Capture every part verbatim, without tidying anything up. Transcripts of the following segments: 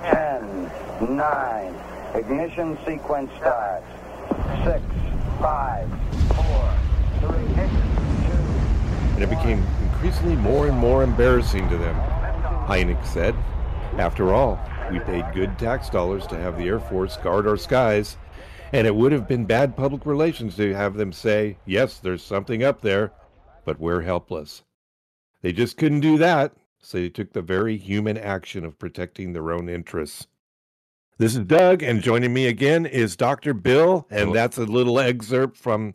ten, nine, ignition sequence starts. six, five, four, three, two, and it became increasingly more and more embarrassing to them. Hynek said, after all, we paid good tax dollars to have the Air Force guard our skies, and it would have been bad public relations to have them say, yes, there's something up there, but we're helpless. They just couldn't do that, so they took the very human action of protecting their own interests. This is Doug, and joining me again is Doctor Bill, and that's a little excerpt from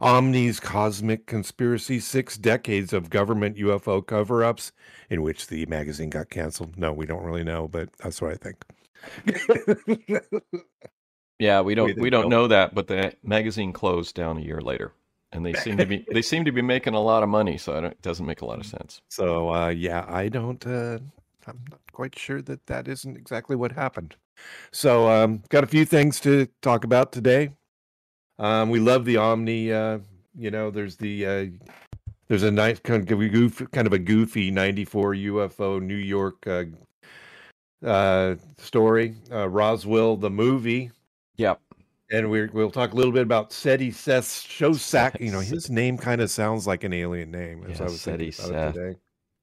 Omni's Cosmic Conspiracy, Six Decades of Government U F O Cover-Ups, in which the magazine got canceled. No, we don't really know, but that's what I think. Yeah, we don't we don't know that, but the magazine closed down a year later. And they seem to be they seem to be making a lot of money, so I don't, it doesn't make a lot of sense. So uh, yeah, I don't. Uh, I'm not quite sure that that isn't exactly what happened. So um, got a few things to talk about today. Um, we love the Omni. Uh, you know, there's the uh, there's a nice kind of a goofy, kind of a goofy ninety-four U F O New York uh, uh, story. Uh, Roswell the movie. Yep. And we're, we'll talk a little bit about SETI Seth Shostak. You know, his name kind of sounds like an alien name. As yeah, I was SETI Seth. Today.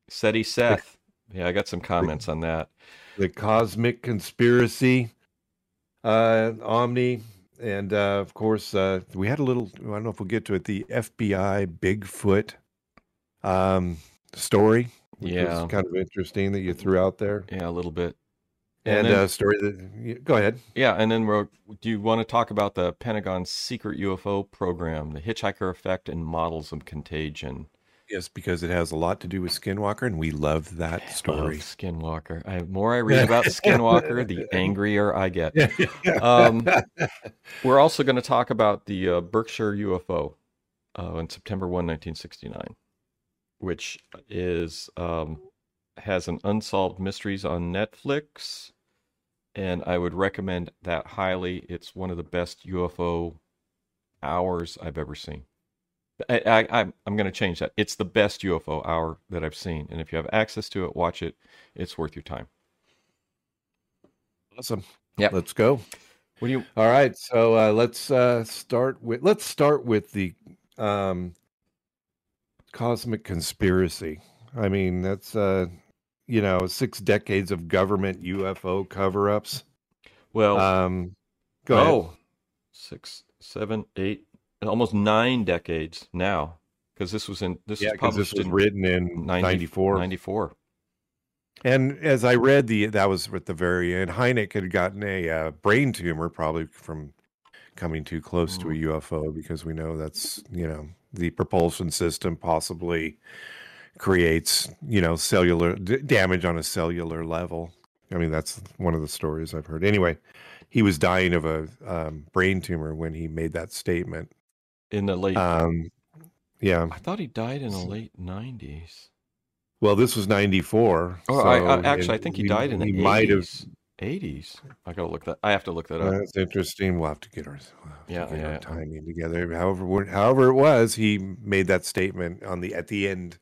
SETI Seth. Yeah, I got some comments the, on that. The Cosmic Conspiracy, uh, Omni, and uh, of course, uh, we had a little, I don't know if we'll get to it, the F B I Bigfoot um, story. Which yeah. was kind of interesting that you threw out there. Yeah, a little bit. And, and then, a story that, go ahead. Yeah, and then we're, do you want to talk about the Pentagon's secret U F O program, the hitchhiker effect, and models of contagion? Yes, because it has a lot to do with Skinwalker, and we love that story. I love Skinwalker. I, the more I read about Skinwalker, the angrier I get. Um, we're also going to talk about the uh, Berkshire U F O uh, on September first, nineteen sixty-nine, which is um, has an Unsolved Mysteries on Netflix. And I would recommend that highly. It's one of the best U F O hours I've ever seen. I, I, I'm, I'm going to change that. It's the best U F O hour that I've seen. And if you have access to it, watch it. It's worth your time. Awesome. Yeah. Let's go. What do you? All right. So uh, let's uh, start with let's start with the um, Cosmic Conspiracy. I mean, that's uh, you know, six decades of government U F O cover-ups. Well, um, go oh, ahead. Six, seven, eight, almost nine decades now, because this was in this yeah, was published this was in written in ninety-four. Ninety-four. And as I read the that was at the very end. Hynek had gotten a uh, brain tumor, probably from coming too close mm. to a U F O, because we know that's you know the propulsion system possibly creates, you know, cellular d- damage on a cellular level. I mean, that's one of the stories I've heard. Anyway, he was dying of a um, brain tumor when he made that statement. In the late... Um, yeah. I thought he died in the late nineties. Well, this was ninety-four. Oh, so I, I, actually, I think he died in the eighties. eighties. I gotta look that. I have to look that up. That's interesting. We'll have to get our, we'll have yeah, to get yeah, our yeah. timing together. However, however it was, he made that statement on the at the end.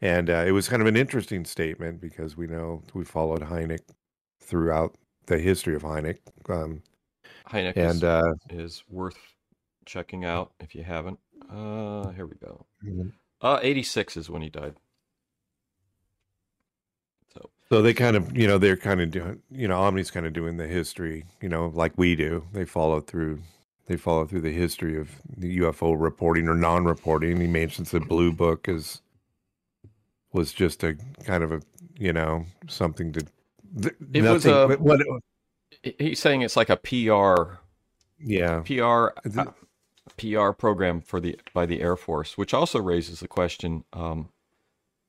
And uh, it was kind of an interesting statement, because we know we followed Hynek throughout the history of Hynek. Um, Hynek and, is, uh, is worth checking out if you haven't. Uh, here we go. Uh, eighty-six is when he died. So, so they kind of, you know, they're kind of doing, you know, Omni's kind of doing the history, you know, like we do. They follow through. They follow through the history of the U F O reporting or non-reporting. He mentions the Blue Book is. Was just a kind of a, you know, something to. Th- it nothing, was a. What, it, he's saying it's like a P R. Yeah. P R, uh, P R program for the by the Air Force, which also raises the question: um,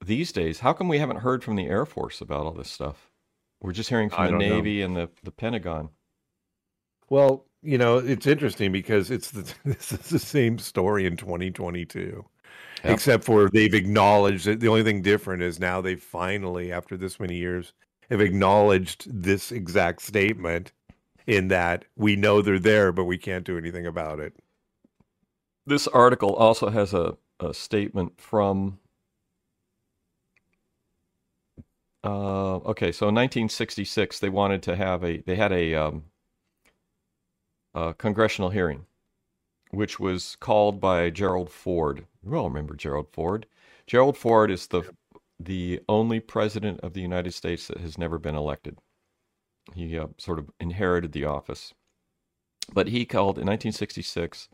these days, how come we haven't heard from the Air Force about all this stuff? We're just hearing from I the Navy know. and the, the Pentagon. Well, you know, it's interesting because it's the this is the same story in twenty twenty-two. Yep. Except for they've acknowledged it. The only thing different is now they've finally, after this many years, have acknowledged this exact statement in that we know they're there, but we can't do anything about it. This article also has a, a statement from Uh, okay, so in nineteen sixty-six, they wanted to have a, they had a, um, a congressional hearing, which was called by Gerald Ford. You all remember Gerald Ford. Gerald Ford is the the only president of the United States that has never been elected. He uh, sort of inherited the office. But he called, in nineteen sixty-six,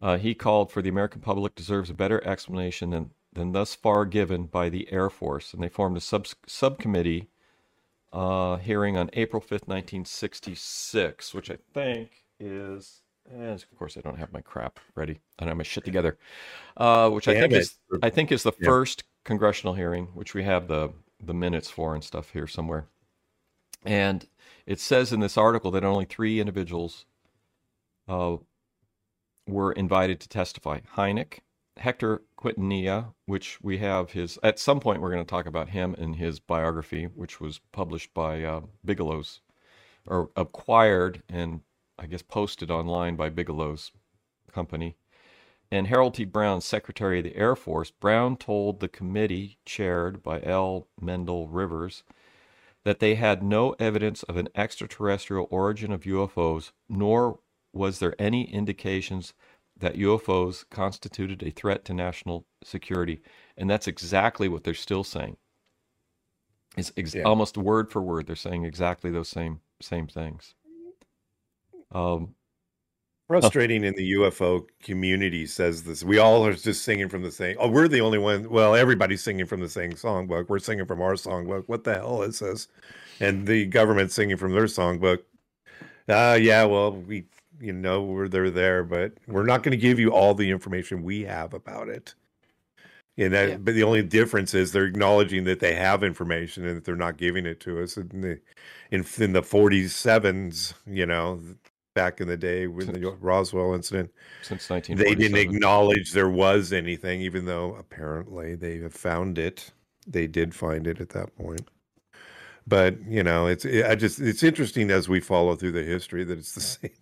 uh, he called for the American public deserves a better explanation than, than thus far given by the Air Force. And they formed a sub subcommittee uh, hearing on April fifth, nineteen sixty-six, which I think is... And of course, I don't have my crap ready. I don't have my shit together, uh, which Damn I think it. is I think is the yeah. first congressional hearing, which we have the the minutes for and stuff here somewhere. And it says in this article that only three individuals uh, were invited to testify: Hynek, Hector Quintanilla, which we have his. At some point, we're going to talk about him and his biography, which was published by uh, Bigelow's, or acquired and. I guess, posted online by Bigelow's company. And Harold T. Brown, Secretary of the Air Force. Brown told the committee, chaired by L. Mendel Rivers, that they had no evidence of an extraterrestrial origin of U F Os, nor was there any indications that U F Os constituted a threat to national security. And that's exactly what they're still saying. It's ex- yeah. almost word for word. They're saying exactly those same same things. Um, Frustrating uh, in the U F O community, says this. We all are just singing from the same. Oh, we're the only one. Well, everybody's singing from the same songbook. We're singing from our songbook. What the hell is this? And the government's singing from their songbook. Uh, yeah, well, we, you know, we're they're there, but we're not going to give you all the information we have about it. And that, yeah. But the only difference is they're acknowledging that they have information and that they're not giving it to us. In the, in, in the forty-sevens, you know. Back in the day with since, the Roswell incident, since nineteen forty-seven, they didn't acknowledge there was anything, even though apparently they have found it. They did find it at that point. But you know, it's it, I just it's interesting as we follow through the history that it's the same.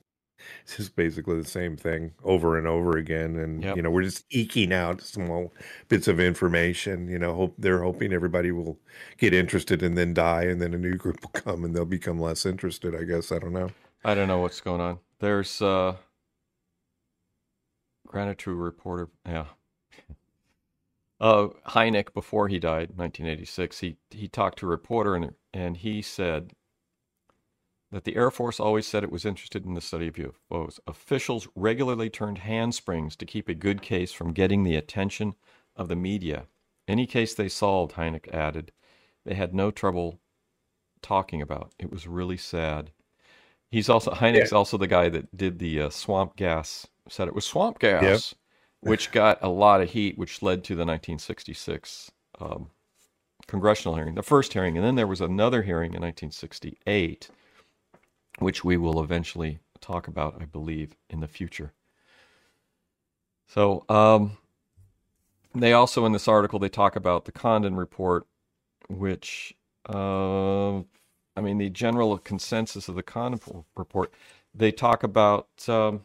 It's just basically the same thing over and over again, and yep. you know, we're just eking out small bits of information. You know, hope they're hoping everybody will get interested and then die, and then a new group will come and they'll become less interested. I guess I don't know. I don't know what's going on. There's uh Granitru reporter, yeah. Uh Hynek, before he died, nineteen eighty-six, he he talked to a reporter and and he said that the Air Force always said it was interested in the study of U F Os. Officials regularly turned handsprings to keep a good case from getting the attention of the media. Any case they solved, Hynek added, they had no trouble talking about. It was really sad. He's also Hynek's yeah. also the guy that did the uh, swamp gas. Said it was swamp gas, yep. which got a lot of heat, which led to the nineteen sixty-six um, congressional hearing, the first hearing, and then there was another hearing in nineteen sixty-eight, which we will eventually talk about, I believe, in the future. So um, they also in this article they talk about the Condon Report, which. Uh, I mean, the general consensus of the Condon Report, they talk about, um,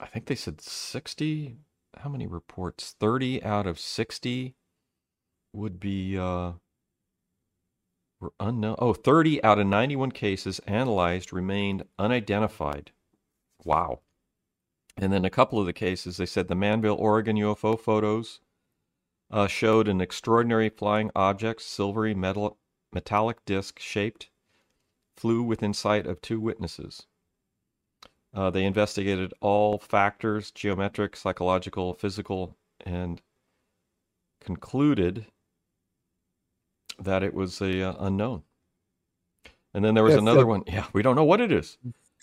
I think they said sixty, how many reports? thirty out of sixty would be, uh, were unknown. Oh, thirty out of ninety-one cases analyzed remained unidentified. Wow. And then a couple of the cases, they said the Manville, Oregon U F O photos uh, showed an extraordinary flying object, silvery metal. Metallic disc shaped, flew within sight of two witnesses. Uh, they investigated all factors, geometric, psychological, physical, and concluded that it was a uh, unknown. And then there was That's another the, one. Yeah, we don't know what it is.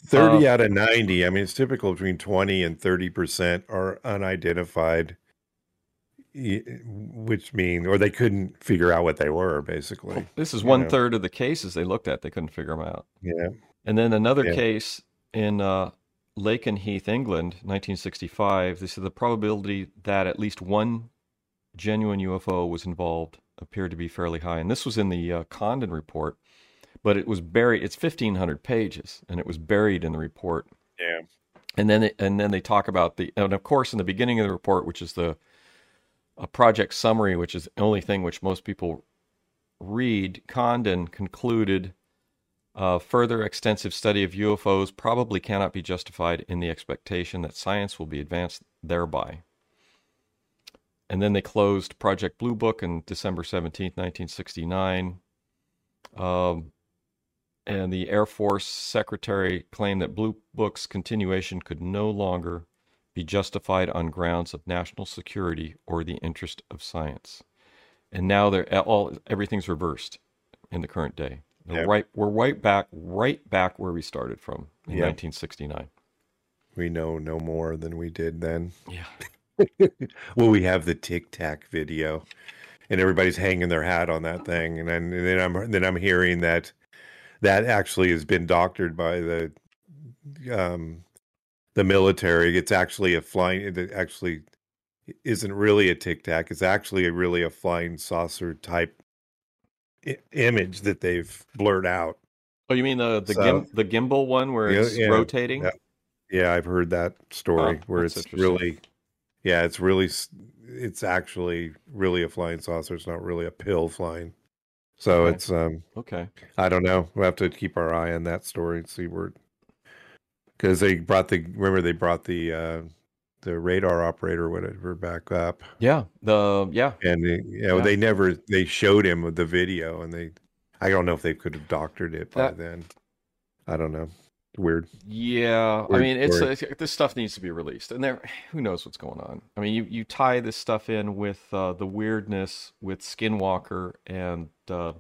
thirty uh, out of ninety. I mean, it's typical between twenty and thirty percent are unidentified. Which mean, or they couldn't figure out what they were, basically. Well, this is one know. third of the cases they looked at. They couldn't figure them out. Yeah. And then another yeah. case in uh, Lakenheath, England, nineteen sixty-five, they said the probability that at least one genuine U F O was involved appeared to be fairly high. And this was in the uh, Condon Report, but it was buried. It's fifteen hundred pages, and it was buried in the report. Yeah. And then, and then they talk about the, and of course, in the beginning of the report, which is the, a project summary, which is the only thing which most people read, Condon concluded, uh, further extensive study of U F Os probably cannot be justified in the expectation that science will be advanced thereby. And then they closed Project Blue Book on December seventeenth, nineteen sixty-nine. Um, and the Air Force Secretary claimed that Blue Book's continuation could no longer be justified on grounds of national security or the interest of science. And now they're all everything's reversed in the current day. Yep. We're right, we're right back, right back where we started from in yep. nineteen sixty-nine. We know no more than we did then. Yeah. Well, we have the Tic-Tac video, and everybody's hanging their hat on that thing, and then, and then I'm then I'm hearing that that actually has been doctored by the um, the military. It's actually a flying. It actually. Isn't really a tic-tac. It's actually a really a flying saucer type I- image that they've blurred out. Oh, you mean the the, so, gim- the gimbal one where yeah, it's yeah, rotating? Yeah. yeah, I've heard that story oh, where it's really, yeah, it's really, it's actually really a flying saucer. It's not really a pill flying. So okay. it's, um, okay. I don't know. We'll have to keep our eye on that story and see where, because they brought the, remember they brought the, uh, the radar operator, whatever, back up. Yeah, the yeah, and they, you know yeah. they never they showed him the video, and they, I don't know if they could have doctored it by that, then. I don't know. Weird. Yeah, Weird I mean, it's, it's this stuff needs to be released, and there, who knows what's going on? I mean, you you tie this stuff in with uh, the weirdness with Skinwalker and uh,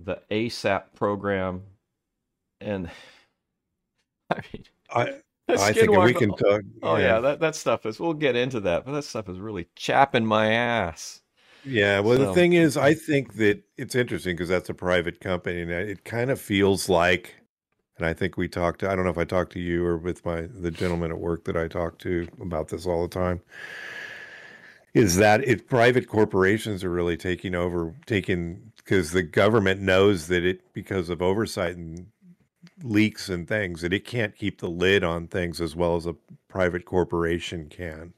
the ASAP program, and I mean, I. I think we can talk. Oh yeah, yeah that, that stuff is. We'll get into that, but that stuff is really chapping my ass. Yeah. Well, so. The thing is, I think that it's interesting because that's a private company, and it kind of feels like. And I think we talked. I don't know if I talked to you or with my the gentleman at work that I talk to about this all the time. Is that if private corporations are really taking over, taking because the government knows that it because of oversight and. Leaks and things that it can't keep the lid on things as well as a private corporation can.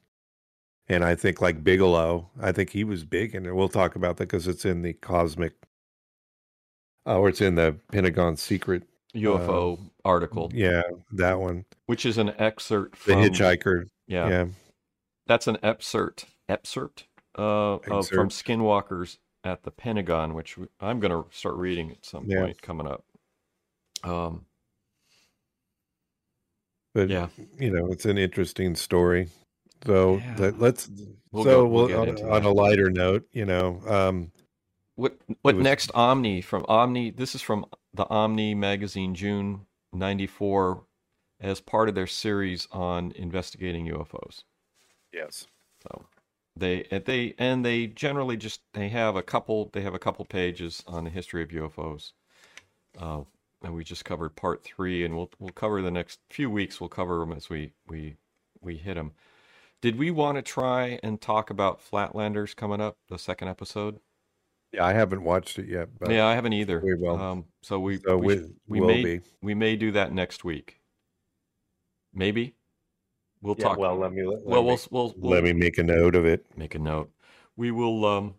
And I think like Bigelow, I think he was big, and we'll talk about that because it's in the Cosmic, uh, or it's in the Pentagon secret U F O uh, article. Yeah, that one. Which is an excerpt from... The Hitchhiker. Yeah. yeah. That's an excerpt, excerpt, uh, excerpt. Of, from Skinwalkers at the Pentagon, which I'm going to start reading at some yeah. point coming up. Um, but yeah, you know, it's an interesting story. So yeah. let, let's, we'll so go, we'll, on, on a lighter note, you know, um, what, what was, next Omni from Omni, this is from the Omni magazine, June ninety-four, as part of their series on investigating U F Os. Yes. So they, they, and they generally just, they have a couple, they have a couple pages on the history of U F Os, uh, and we just covered part three, and we'll we'll cover the next few weeks. We'll cover them as we we we hit them. Did we want to try and talk about Flatlanders coming up, the second episode? Yeah, I haven't watched it yet. But yeah, I haven't either. We will. Um, so we so we we, we will may be. we may do that next week. Maybe we'll yeah, talk. Well, let me let, well, me, we'll, we'll, we'll, let me make a note of it. Make a note. We will. Um,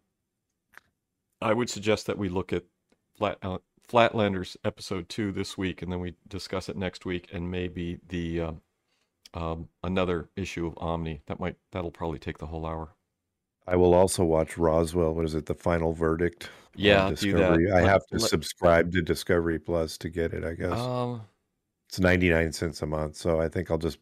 I would suggest that we look at flat. Uh, Flatlanders episode two this week, and then we discuss it next week, and maybe the uh, um, another issue of Omni. That might that'll probably take the whole hour. I will also watch Roswell. What is it? The Final Verdict. Yeah, do that. I let, have to let, subscribe to Discovery Plus to get it. I guess um, it's ninety nine cents a month, so I think I'll just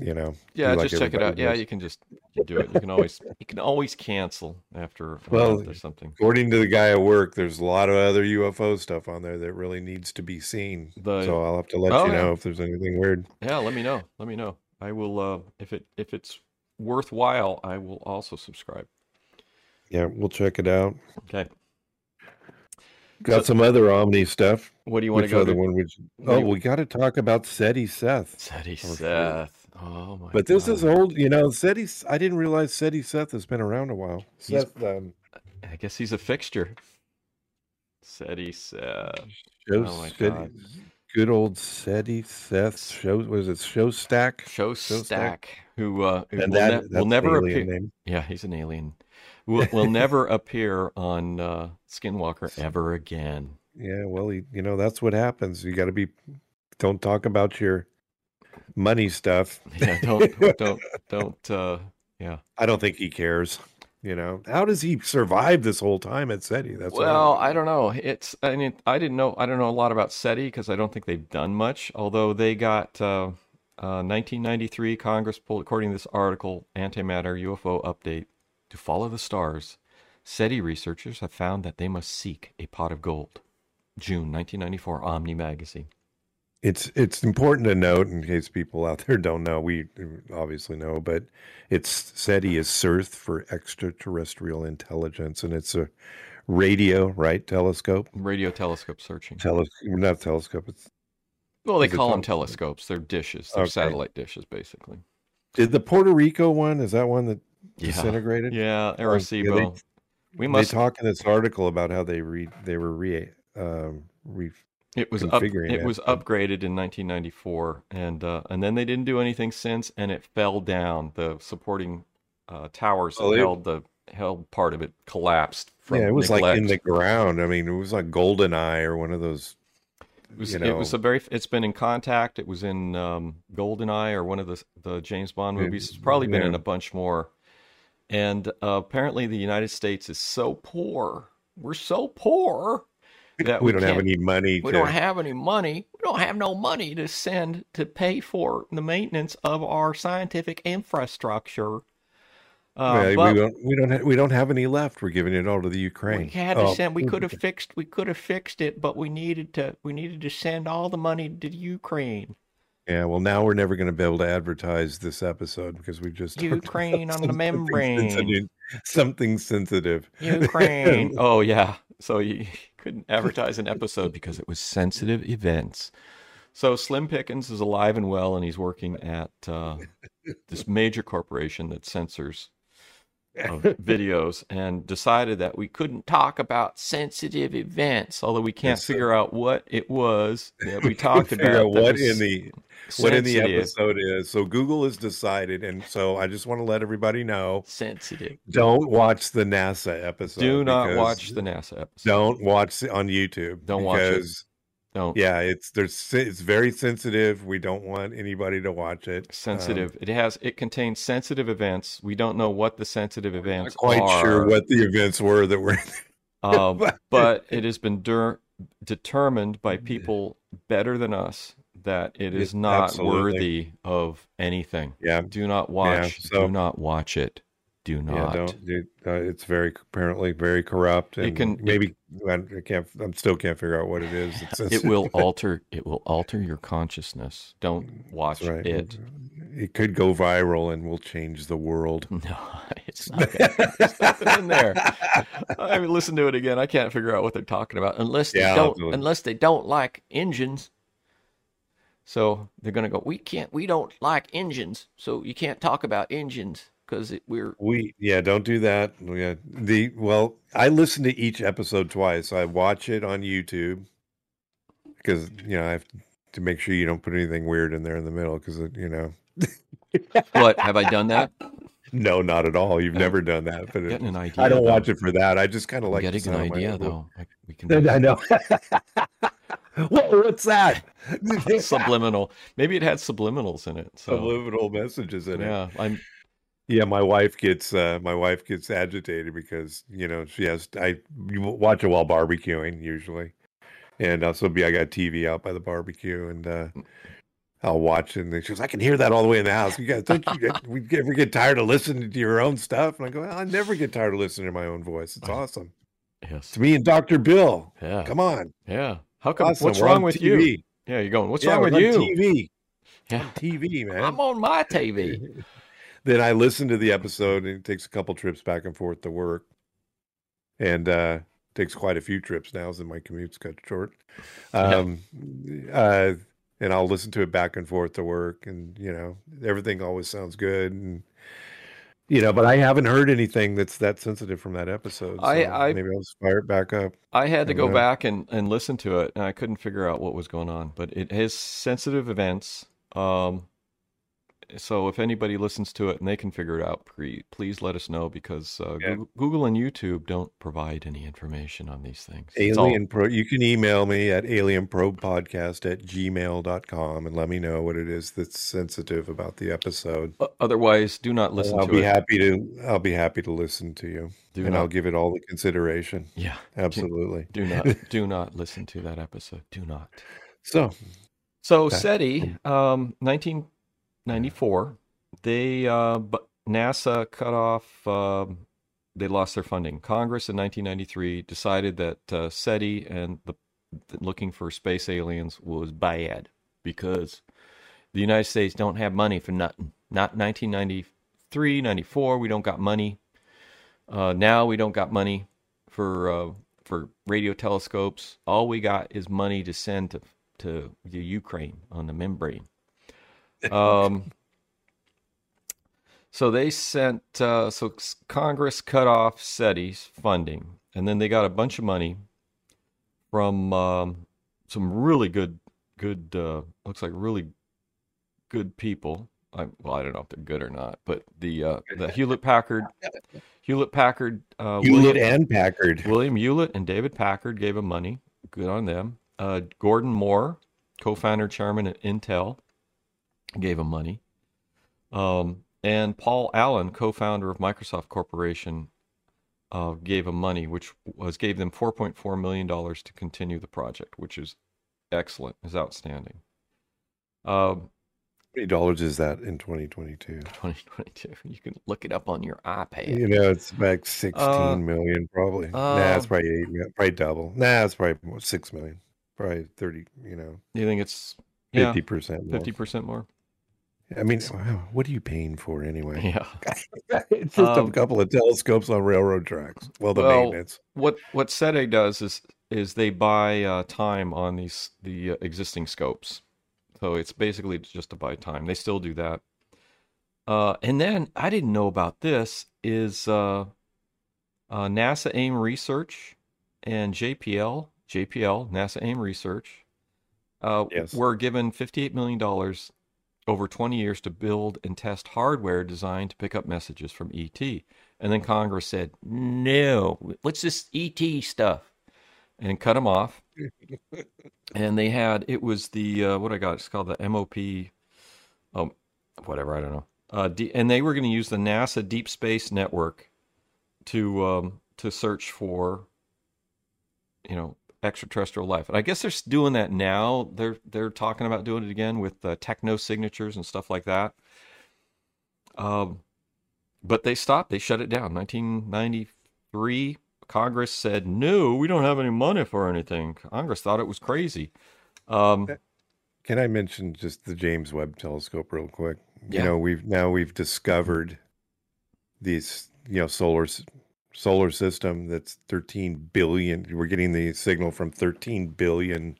you know yeah just like check it out. Does. Yeah, you can just you do it. You can always you can always cancel after well or something. According to the guy at work, there's a lot of other U F O stuff on there that really needs to be seen. The, so I'll have to let oh, you know yeah. if there's anything weird. Yeah, let me know. Let me know. I will uh, if it if it's worthwhile, I will also subscribe. Yeah, we'll check it out. Okay. Got so, some other Omni stuff. What do you want Which to go other to? One would you... Oh, you... we got to talk about SETI Seth. SETI oh, Seth. Oh, my God. But this God. is old. You know, SETI, I didn't realize SETI Seth has been around a while. Seth, um, I guess he's a fixture. SETI Seth. Shows, oh, my SETI, God. Good old SETI Seth. Show, was it Shostak? Shostak. Shostak. who uh, who will, that, ne- will never appear. Name. Yeah, he's an alien. Will, will never appear on uh, Skinwalker ever again. Yeah, well, he, you know, that's what happens. You got to be. Don't talk about your money stuff. Yeah, don't, don't, don't. Uh, yeah, I don't think he cares. You know, how does he survive this whole time at SETI? That's well, I, I don't know. It's I mean, I didn't know. I don't know a lot about SETI because I don't think they've done much. Although they got uh, uh, nineteen ninety-three, Congress pulled, according to this article, Antimatter U F O Update, to follow the stars. SETI researchers have found that they must seek a pot of gold. June nineteen ninety-four, Omni magazine. It's it's important to note, in case people out there don't know, we obviously know, but it's SETI is Search for Extraterrestrial Intelligence, and it's a radio, right, telescope? Radio telescope searching. Teles- not telescope. It's, well, they call them telescopes. They're dishes. They're okay. Satellite dishes, basically. Did the Puerto Rico one, is that one that yeah. disintegrated? Yeah, Arecibo. Yeah, they, we must... they talk in this article about how they, re, they were re... Um, re- It was up, it, it was upgraded in nineteen ninety-four, and uh, and then they didn't do anything since, and it fell down. The supporting uh, towers that oh, held the held part of it collapsed. From yeah, it was neglect. Like in the ground. I mean, it was like GoldenEye or one of those. It was, you know, it was a very. It's been in Contact. It was in um, GoldenEye or one of the the James Bond movies. It's probably been yeah. in a bunch more. And uh, apparently, the United States is so poor. We're so poor. That we, we don't have any money. We to... don't have any money. We don't have no money to send to pay for the maintenance of our scientific infrastructure. Uh, yeah, but we don't. We don't. Have, we don't have any left. We're giving it all to the Ukraine. We had to oh. send. We could have fixed. We could have fixed it, but we needed to. We needed to send all the money to the Ukraine. Yeah. Well, now we're never going to be able to advertise this episode because we just Ukraine on the membrane. Sensitive, something sensitive. Ukraine. Oh yeah. So you couldn't advertise an episode because it was sensitive events. So Slim Pickens is alive and well, and he's working at uh, this major corporation that censors uh, videos, and decided that we couldn't talk about sensitive events, although we can't yes, figure so. out what it was that we talked about. What in the sensitive. What in the episode is. So Google has decided, and so I just want to let everybody know. Sensitive. Don't watch the NASA episode. Do not watch the NASA episode. Don't watch it on YouTube. Don't watch it. Don't. Yeah, it's there's it's very sensitive. We don't want anybody to watch it. Sensitive. Um, it has it contains sensitive events. We don't know what the sensitive events are. I'm not quite sure what the events were that were. um, but, but it has been der- determined by people better than us that it is not absolutely. worthy of anything. Yeah. Do not watch. Yeah, so. Do not watch it. Do not. Yeah, don't, it, uh, it's very apparently very corrupt. And it can maybe it, I can't. I still can't figure out what it is. It's, it's, it will alter. It will alter your consciousness. Don't watch right. it. It could go viral and will change the world. No, it's not. There's nothing in there. I mean, listen to it again. I can't figure out what they're talking about unless they yeah, don't. Do unless they don't like engines. So they're going to go. We can't. We don't like engines. So you can't talk about engines. Because we're we yeah don't do that yeah the well I listen to each episode twice. I watch it on YouTube because you know I have to make sure you don't put anything weird in there in the middle because you know what have I done that? No, not at all. You've yeah. never done that. But it, an idea, I don't though. watch it for that. I just kind of like getting an idea though. Like, we can I know. What, what's that? Subliminal. Maybe it had subliminals in it. So. Subliminal messages in yeah, it. Yeah, I'm. Yeah, my wife gets uh, my wife gets agitated because you know she has I watch it while barbecuing usually, and also be I got T V out by the barbecue and uh, I'll watch it and she goes I can hear that all the way in the house. You guys don't you we ever get tired of listening to your own stuff? And I go well, I never get tired of listening to my own voice. It's awesome. Yes, it's me and Doctor Bill. Yeah, come on. Yeah, how come? Awesome. What's wrong with T V. You? Yeah, you're going. What's yeah, wrong with you? T V. Yeah, T V man. I'm on my T V. Then I listen to the episode, and it takes a couple trips back and forth to work, and uh, takes quite a few trips now, so my commute's cut short. Um, uh, and I'll listen to it back and forth to work, and you know everything always sounds good, and you know. But I haven't heard anything that's that sensitive from that episode. So I, I maybe I'll just fire it back up. I had to go know. back and, and listen to it, and I couldn't figure out what was going on. But it has sensitive events. Um, So if anybody listens to it and they can figure it out, pre, please let us know, because uh, yeah. Google, Google and YouTube don't provide any information on these things. Alien all... Pro, you can email me at alienprobepodcast at gmail dot com and let me know what it is that's sensitive about the episode. Uh, otherwise, do not listen I'll to be it. Happy to, I'll be happy to listen to you, do and not... I'll give it all the consideration. Yeah. Absolutely. Do, do not do not listen to that episode. Do not. So, so that, SETI, um, nineteen... 19- ninety-four, they uh, but NASA cut off, uh, they lost their funding. Congress in nineteen ninety-three decided that uh, SETI and the, the looking for space aliens was bad, because the United States don't have money for nothing. Not nineteen ninety-three, ninety-four, we don't got money. Uh, now we don't got money for uh, for radio telescopes. All we got is money to send to, to the Ukraine on the membrane. Um, so they sent, uh, so Congress cut off SETI's funding, and then they got a bunch of money from, um, some really good, good, uh, looks like really good people. I, well, I don't know if they're good or not, but the, uh, the Hewlett-Packard, Hewlett-Packard, uh, Hewlett William, and Packard, William Hewlett and David Packard gave him money. Good on them. Uh, Gordon Moore, co-founder, chairman at Intel, gave him money. Um, and Paul Allen, co-founder of Microsoft Corporation, uh, gave him money, which was gave them four point four million dollars to continue the project, which is excellent, is outstanding. Um, How many dollars is that in twenty twenty-two? twenty twenty-two. You can look it up on your iPad. You know, it's like sixteen uh, million, probably. Uh, nah, it's probably eight, probably double. Nah, it's probably more, six million, probably thirty, you know. You think it's fifty percent yeah, more? fifty percent more. I mean, wow, what are you paying for anyway? Yeah, it's just um, a couple of telescopes on railroad tracks. Well, the well, maintenance. What what SETI does is is they buy uh, time on these the uh, existing scopes, so it's basically just to buy time. They still do that. Uh, and then I didn't know about this is uh, uh, NASA Ames Research and J P L J P L NASA Ames Research uh, yes. were given fifty-eight million dollars. Over twenty years to build and test hardware designed to pick up messages from E T. And then Congress said, no, what's this E T stuff? And cut them off. And they had, it was the, uh, what I got, it's called the M O P, um, whatever, I don't know. Uh, D, and they were going to use the NASA Deep Space Network to um, to search for, you know, extraterrestrial life. And I guess they're doing that now. They're they're talking about doing it again with uh, techno signatures and stuff like that. Um, but they stopped. They shut it down. nineteen ninety-three, Congress said, no, we don't have any money for anything. Congress thought it was crazy. Um, Can I mention just the James Webb Telescope real quick? Yeah. You know, we've now we've discovered these, you know, solar solar system that's thirteen billion, we're getting the signal from thirteen billion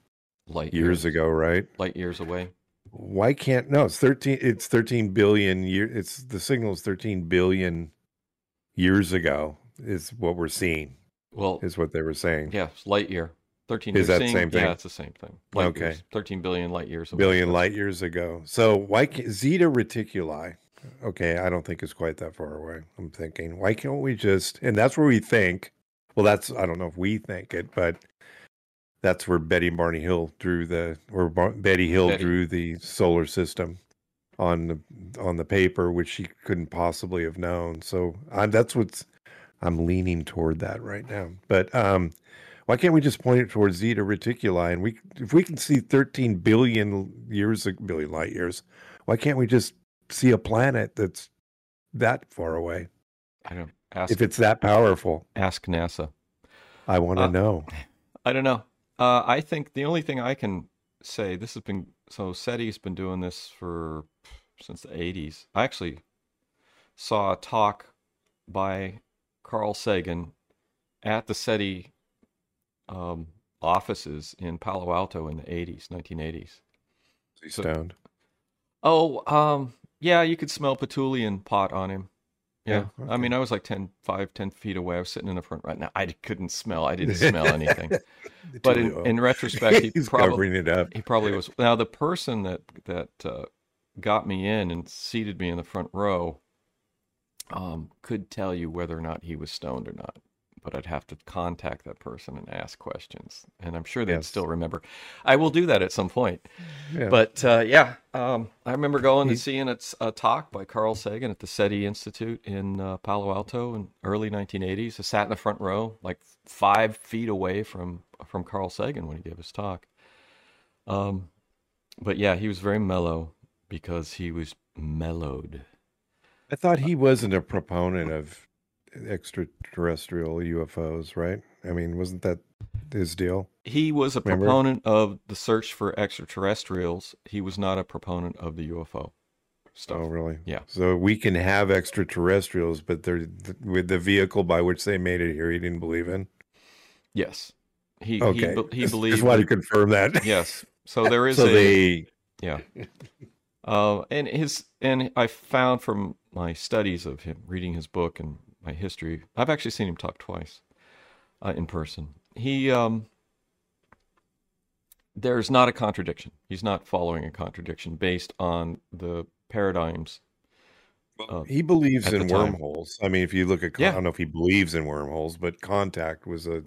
light years, years ago, right? Light years away. Why can't, no, it's thirteen, it's thirteen billion years, it's the signal's thirteen billion years ago is what we're seeing. Well, is what they were saying. Yeah, it's light year. thirteen is that seeing, the same thing? Yeah, it's the same thing. Light okay. Years, thirteen billion light years. Away. Billion light years ago. So why can't, Zeta Reticuli, okay, I don't think it's quite that far away. I'm thinking, why can't we just, and that's where we think, well, that's, I don't know if we think it, but that's where Betty Barney Hill drew the, or Bar, Betty Hill Betty. drew the solar system on the, on the paper, which she couldn't possibly have known. So I'm, that's what's, I'm leaning toward that right now. But um, why can't we just point it towards Zeta Reticuli? And we, if we can see thirteen billion years, billion light years, why can't we just see a planet that's that far away? I don't ask if it's that powerful. Ask NASA. I want to uh, know. I don't know. Uh, I think the only thing I can say, this has been, so SETI's been doing this for since the eighties. I actually saw a talk by Carl Sagan at the SETI um, offices in Palo Alto in the eighties, nineteen eighties. He's so, stoned. Oh, um, yeah, you could smell patchouli and pot on him. Yeah. Oh, okay. I mean, I was like ten, five, ten feet away. I was sitting in the front right now. I couldn't smell. I didn't smell anything. But in, in retrospect, he, He's probably, covering it up. He probably was. Now, the person that, that uh, got me in and seated me in the front row um, could tell you whether or not he was stoned or not. But I'd have to contact that person and ask questions. And I'm sure they'd yes. still remember. I will do that at some point. Yeah. But uh, yeah, um, I remember going and seeing a, a talk by Carl Sagan at the SETI Institute in uh, Palo Alto in early nineteen eighties. I sat in the front row, like five feet away from, from Carl Sagan when he gave his talk. Um, but yeah, he was very mellow because he was mellowed. I thought he wasn't a proponent of extraterrestrial U F Os, right? I mean, wasn't that his deal? He was a Remember? proponent of the search for extraterrestrials. He was not a proponent of the U F O stuff. Oh, really? Yeah. So we can have extraterrestrials, but they're th- with the vehicle by which they made it here, he didn't believe in? Yes. He, okay. he, he believed... Just want to confirm that. Yes. So there is so a... They... Yeah. Uh, and his and I found from my studies of him, reading his book and my history, I've actually seen him talk twice uh, in person. He, um, there's not a contradiction. He's not following a contradiction based on the paradigms. Uh, he believes in wormholes. I mean, if you look at, con- yeah. I don't know if he believes in wormholes, but contact was a,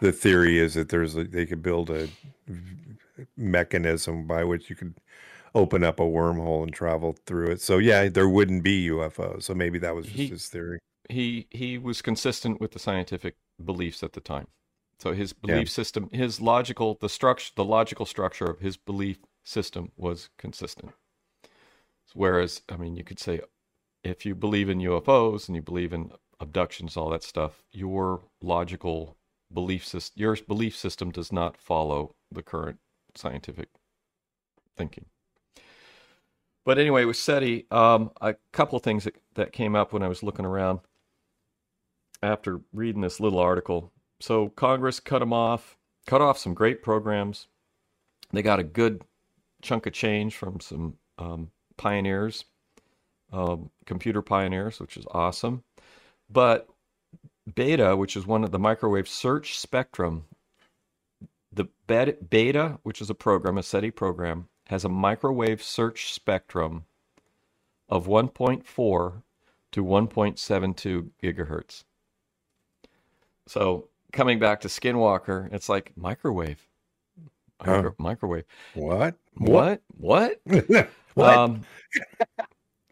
the theory is that there's a, they could build a mechanism by which you could open up a wormhole and travel through it. So yeah, there wouldn't be U F Os. So maybe that was just he, his theory. He he was consistent with the scientific beliefs at the time. So his belief yeah. system, his logical, the structure, the logical structure of his belief system was consistent. Whereas, I mean, you could say, if you believe in U F Os and you believe in abductions, all that stuff, your logical belief system, your belief system does not follow the current scientific thinking. But anyway, with SETI, um, a couple of things that, that came up when I was looking around after reading this little article. So Congress cut them off, cut off some great programs. They got a good chunk of change from some um, pioneers, um, computer pioneers, which is awesome. But Beta, which is one of the microwave search spectrum, the Beta, which is a program, a SETI program, has a microwave search spectrum of one point four to one point seven two gigahertz. So coming back to Skinwalker, it's like microwave, Micro- huh? microwave. What? What? What? What? Um,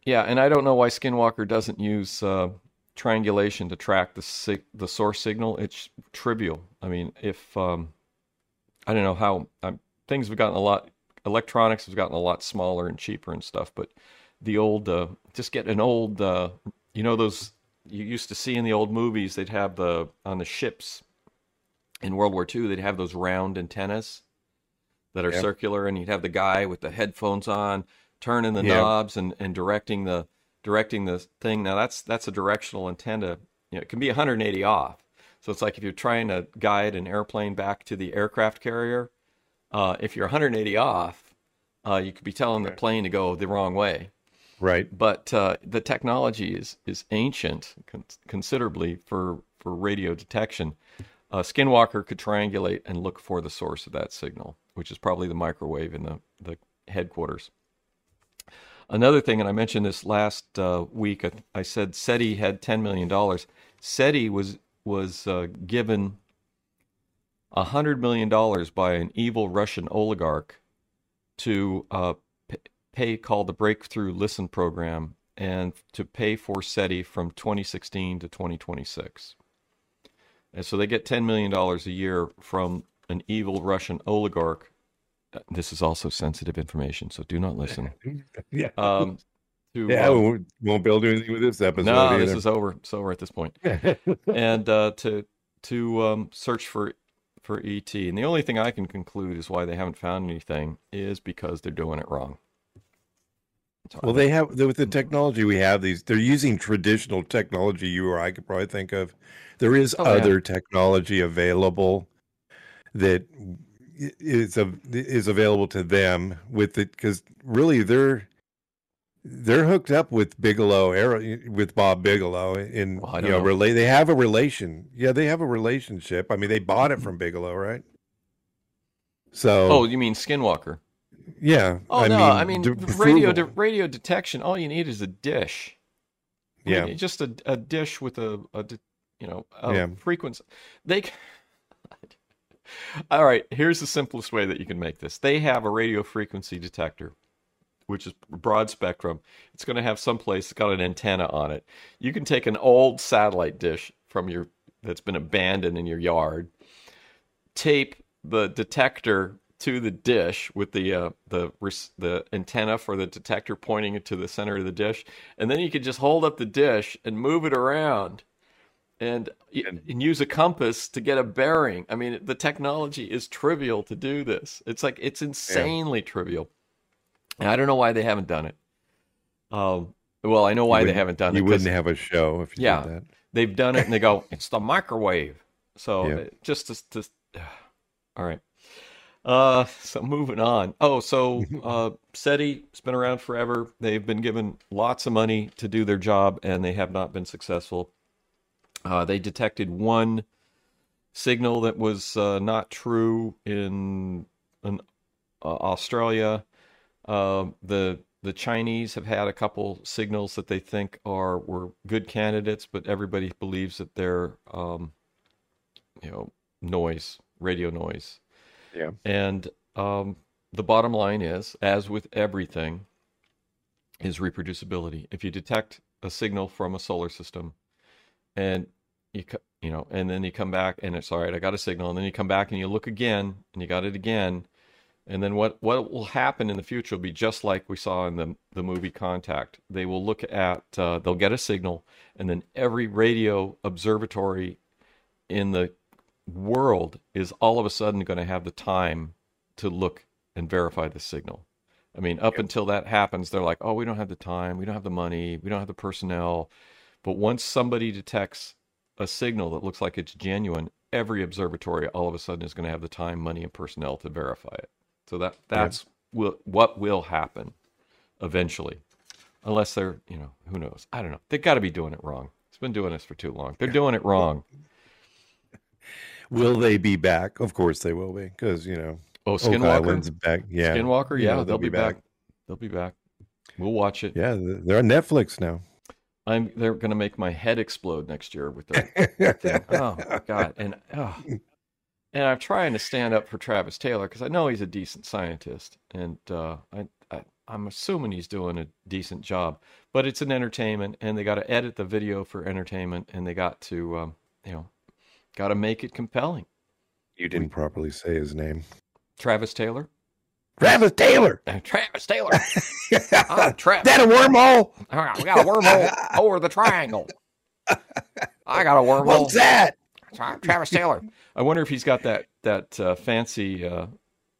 yeah, and I don't know why Skinwalker doesn't use uh, triangulation to track the sig- the source signal. It's trivial. I mean, if um, I don't know how um, things have gotten a lot. Electronics has gotten a lot smaller and cheaper and stuff, but the old, uh, just get an old, uh, you know, those you used to see in the old movies, they'd have the, on the ships in World War Two, they'd have those round antennas that are yeah. circular, and you'd have the guy with the headphones on, turning the yeah. knobs and, and directing the, directing the thing. Now that's, that's a directional antenna. You know, it can be one hundred eighty off. So it's like if you're trying to guide an airplane back to the aircraft carrier, Uh, if you're one hundred eighty off, uh, you could be telling the plane to go the wrong way. Right. But uh, the technology is is ancient con- considerably for, for radio detection. Uh, Skinwalker could triangulate and look for the source of that signal, which is probably the microwave in the, the headquarters. Another thing, and I mentioned this last uh, week, I, I said SETI had ten million dollars. SETI was, was uh, given... A hundred million dollars by an evil Russian oligarch to uh, pay, called the Breakthrough Listen program, and to pay for SETI from twenty sixteen to twenty twenty-six. And so they get ten million dollars a year from an evil Russian oligarch. This is also sensitive information, so do not listen. yeah, um, to, yeah, uh, we won't be able to do anything with this episode. No, either. This is over. It's over at this point. and uh, to to um, search for. for E T. And the only thing I can conclude is why they haven't found anything is because they're doing it wrong. Well, they have, with the technology we have, these, they're using traditional technology you or I could probably think of. There is oh, other yeah. technology available that is a, is available to them with it, because really they're they're hooked up with Bigelow, with Bob Bigelow, and well, you know, know. Relate. They have a relation. Yeah, they have a relationship. I mean, they bought it from Bigelow, right? So, oh, you mean Skinwalker? Yeah. Oh, I no, mean, I mean, de radio de radio detection, all you need is a dish. Yeah. I mean, just a, a dish with a, a you know, a yeah. frequency. They... All right, here's the simplest way that you can make this. They have a radio frequency detector, which is broad spectrum. It's going to have someplace that's got an antenna on it. You can take an old satellite dish from your that's been abandoned in your yard, tape the detector to the dish with the uh, the the antenna for the detector pointing it to the center of the dish, and then you can just hold up the dish and move it around. And, and use a compass to get a bearing. I mean, the technology is trivial to do this. It's like, it's insanely yeah. trivial. And I don't know why they haven't done it. Um, well, I know why they haven't done you it. You wouldn't have a show if you yeah, did that. They've done it and they go, it's the microwave. So yeah. it, just to, to uh, all right. Uh, so moving on. Oh, so uh, SETI has been around forever. They've been given lots of money to do their job and they have not been successful. Uh, they detected one signal that was uh, not true in, in uh, Australia. Uh, the the Chinese have had a couple signals that they think are were good candidates, but everybody believes that they're um, you know noise, radio noise. Yeah. And um, the bottom line is, as with everything, is reproducibility. If you detect a signal from a solar system. And you you know, and then you come back and it's all right, I got a signal. And then you come back and you look again and you got it again. And then what, what will happen in the future will be just like we saw in the, the movie Contact. They will look at, uh, they'll get a signal and then every radio observatory in the world is all of a sudden going to have the time to look and verify the signal. I mean, up yeah. until that happens, they're like, oh, we don't have the time. We don't have the money. We don't have the personnel. But once somebody detects a signal that looks like it's genuine, every observatory all of a sudden is going to have the time, money, and personnel to verify it. So that that's yeah. will, what will happen eventually, unless they're, you know, who knows? I don't know. They've got to be doing it wrong. It's been doing this for too long. They're doing it wrong. Will they be back? Of course they will be, because, you know. Oh, Skinwalker's back. Yeah. Skinwalker, yeah, yeah they'll, they'll be back. back. They'll be back. We'll watch it. Yeah, they're on Netflix now. I'm. They're going to make my head explode next year with that thing. Oh God! And oh, and I'm trying to stand up for Travis Taylor because I know he's a decent scientist, and uh, I, I I'm assuming he's doing a decent job. But it's an entertainment, and they got to edit the video for entertainment, and they got to um, you know, got to make it compelling. You didn't we, properly say his name. Travis Taylor. Travis Taylor. Travis Taylor. I'm Travis. That a wormhole? All right, we got a wormhole over the triangle. I got a wormhole. What's that? Travis Taylor. I wonder if he's got that that uh, fancy uh,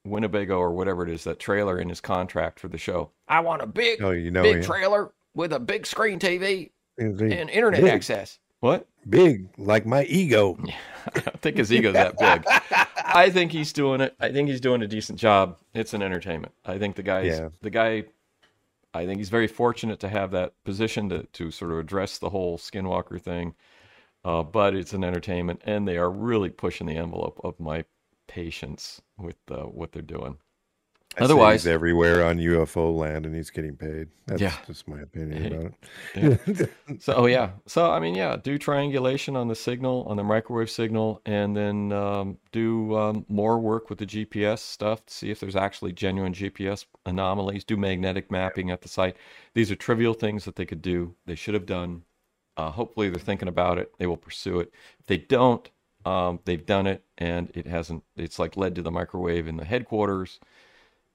Winnebago or whatever it is, that trailer in his contract for the show. I want a big, oh, you know big him. trailer with a big screen T V Indeed. and internet big. access. What? Big, like my ego. I don't think his ego's that big. I think he's doing it. I think he's doing a decent job. It's an entertainment. I think the guy's yeah. the guy. I think he's very fortunate to have that position to to sort of address the whole Skinwalker thing. Uh, but it's an entertainment, and they are really pushing the envelope of my patience with uh, what they're doing. I Otherwise, he's everywhere on U F O land, and he's getting paid. That's yeah. just my opinion about it. Yeah. so, oh yeah. So, I mean, yeah, do triangulation on the signal, on the microwave signal, and then um, do um, more work with the G P S stuff to see if there's actually genuine G P S anomalies. Do magnetic mapping at the site. These are trivial things that they could do. They should have done. Uh, hopefully, they're thinking about it. They will pursue it. If they don't, um, they've done it, and it hasn't. It's like led to the microwave in the headquarters.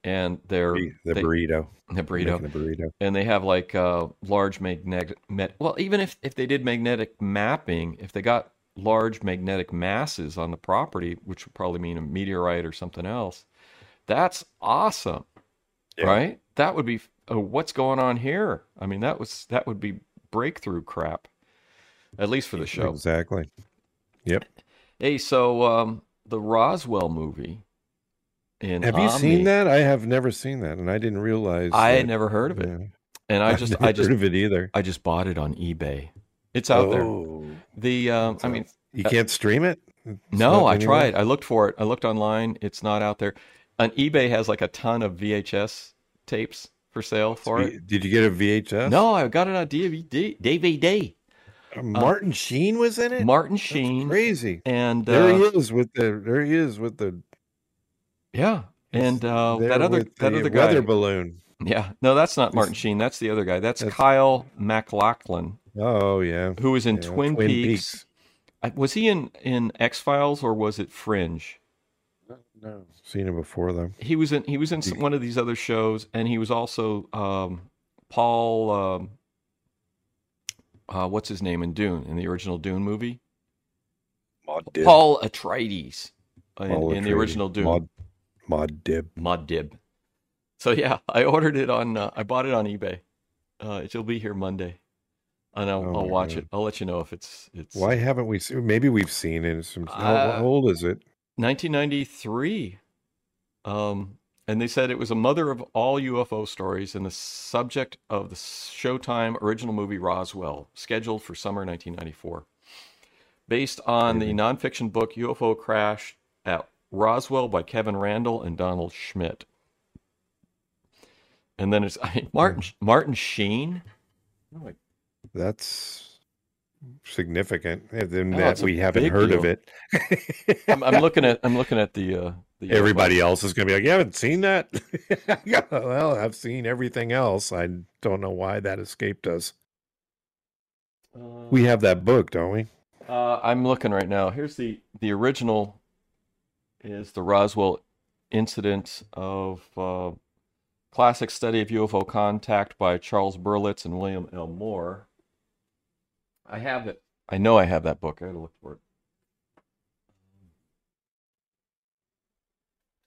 And they're the they, burrito, the burrito, the burrito, and they have like uh, large magnetic. Well, even if if they did magnetic mapping, if they got large magnetic masses on the property, which would probably mean a meteorite or something else, that's awesome, yeah. right? That would be oh, what's going on here. I mean, that was that would be breakthrough crap, at least for the show. Exactly. Yep. Hey, so um, the Roswell movie. In have Omni. you seen that? I have never seen that, and I didn't realize. I that, had never heard of it, yeah. and I just, I've never I just heard of it either. I just bought it on eBay. It's out oh. there. The, um, so I mean, you can't uh, stream it. It's no, I anywhere. tried. I looked for it. I looked online. It's not out there. on eBay has like a ton of V H S tapes for sale for it. Did you get a V H S? No, I got it on D V D. D V D. Uh, Martin uh, Sheen was in it. Martin Sheen, that's crazy. And uh, there he is with the. There he is with the. Yeah, and uh, that other that other guy. Weather balloon. Yeah, no, that's not Martin Sheen. That's the other guy. That's, that's Kyle MacLachlan. Oh yeah, who was in yeah, Twin, Twin Peaks. Peaks. I, was he in in X-Files or was it Fringe? No, seen him before though. He was in he was in some, one of these other shows, and he was also um, Paul. Um, uh, what's his name in Dune in the original Dune movie? Maud Dib. Paul Atreides in, Paul Atreides. in the original Dune. Maud, Maud Dib. Maud Dib. So yeah, I ordered it on. Uh, I bought it on eBay. Uh, it'll be here Monday. And I'll, oh, I'll watch God. it. I'll let you know if it's it's. Why haven't we? Seen, maybe we've seen it. Some, how, uh, how old is it? nineteen ninety-three. Um, and they said it was a mother of all U F O stories and the subject of the Showtime original movie Roswell, scheduled for summer nineteen ninety-four, based on mm-hmm. the nonfiction book U F O Crash at Roswell by Kevin Randall and Donald Schmidt. And then it's I mean, Martin mm-hmm. Martin Sheen. Oh my. That's significant. Then oh, that we haven't heard deal. of it. I'm, I'm looking at. I'm looking at the. Uh, the Everybody else is going to be like, "You haven't seen that." Yeah, well, I've seen everything else. I don't know why that escaped us. Uh, we have that book, don't we? Uh, I'm looking right now. Here's the the original. Is the Roswell incident of. Uh, Classic Study of U F O Contact by Charles Berlitz and William L. Moore. I have it. I know I have that book. I gotta look for it.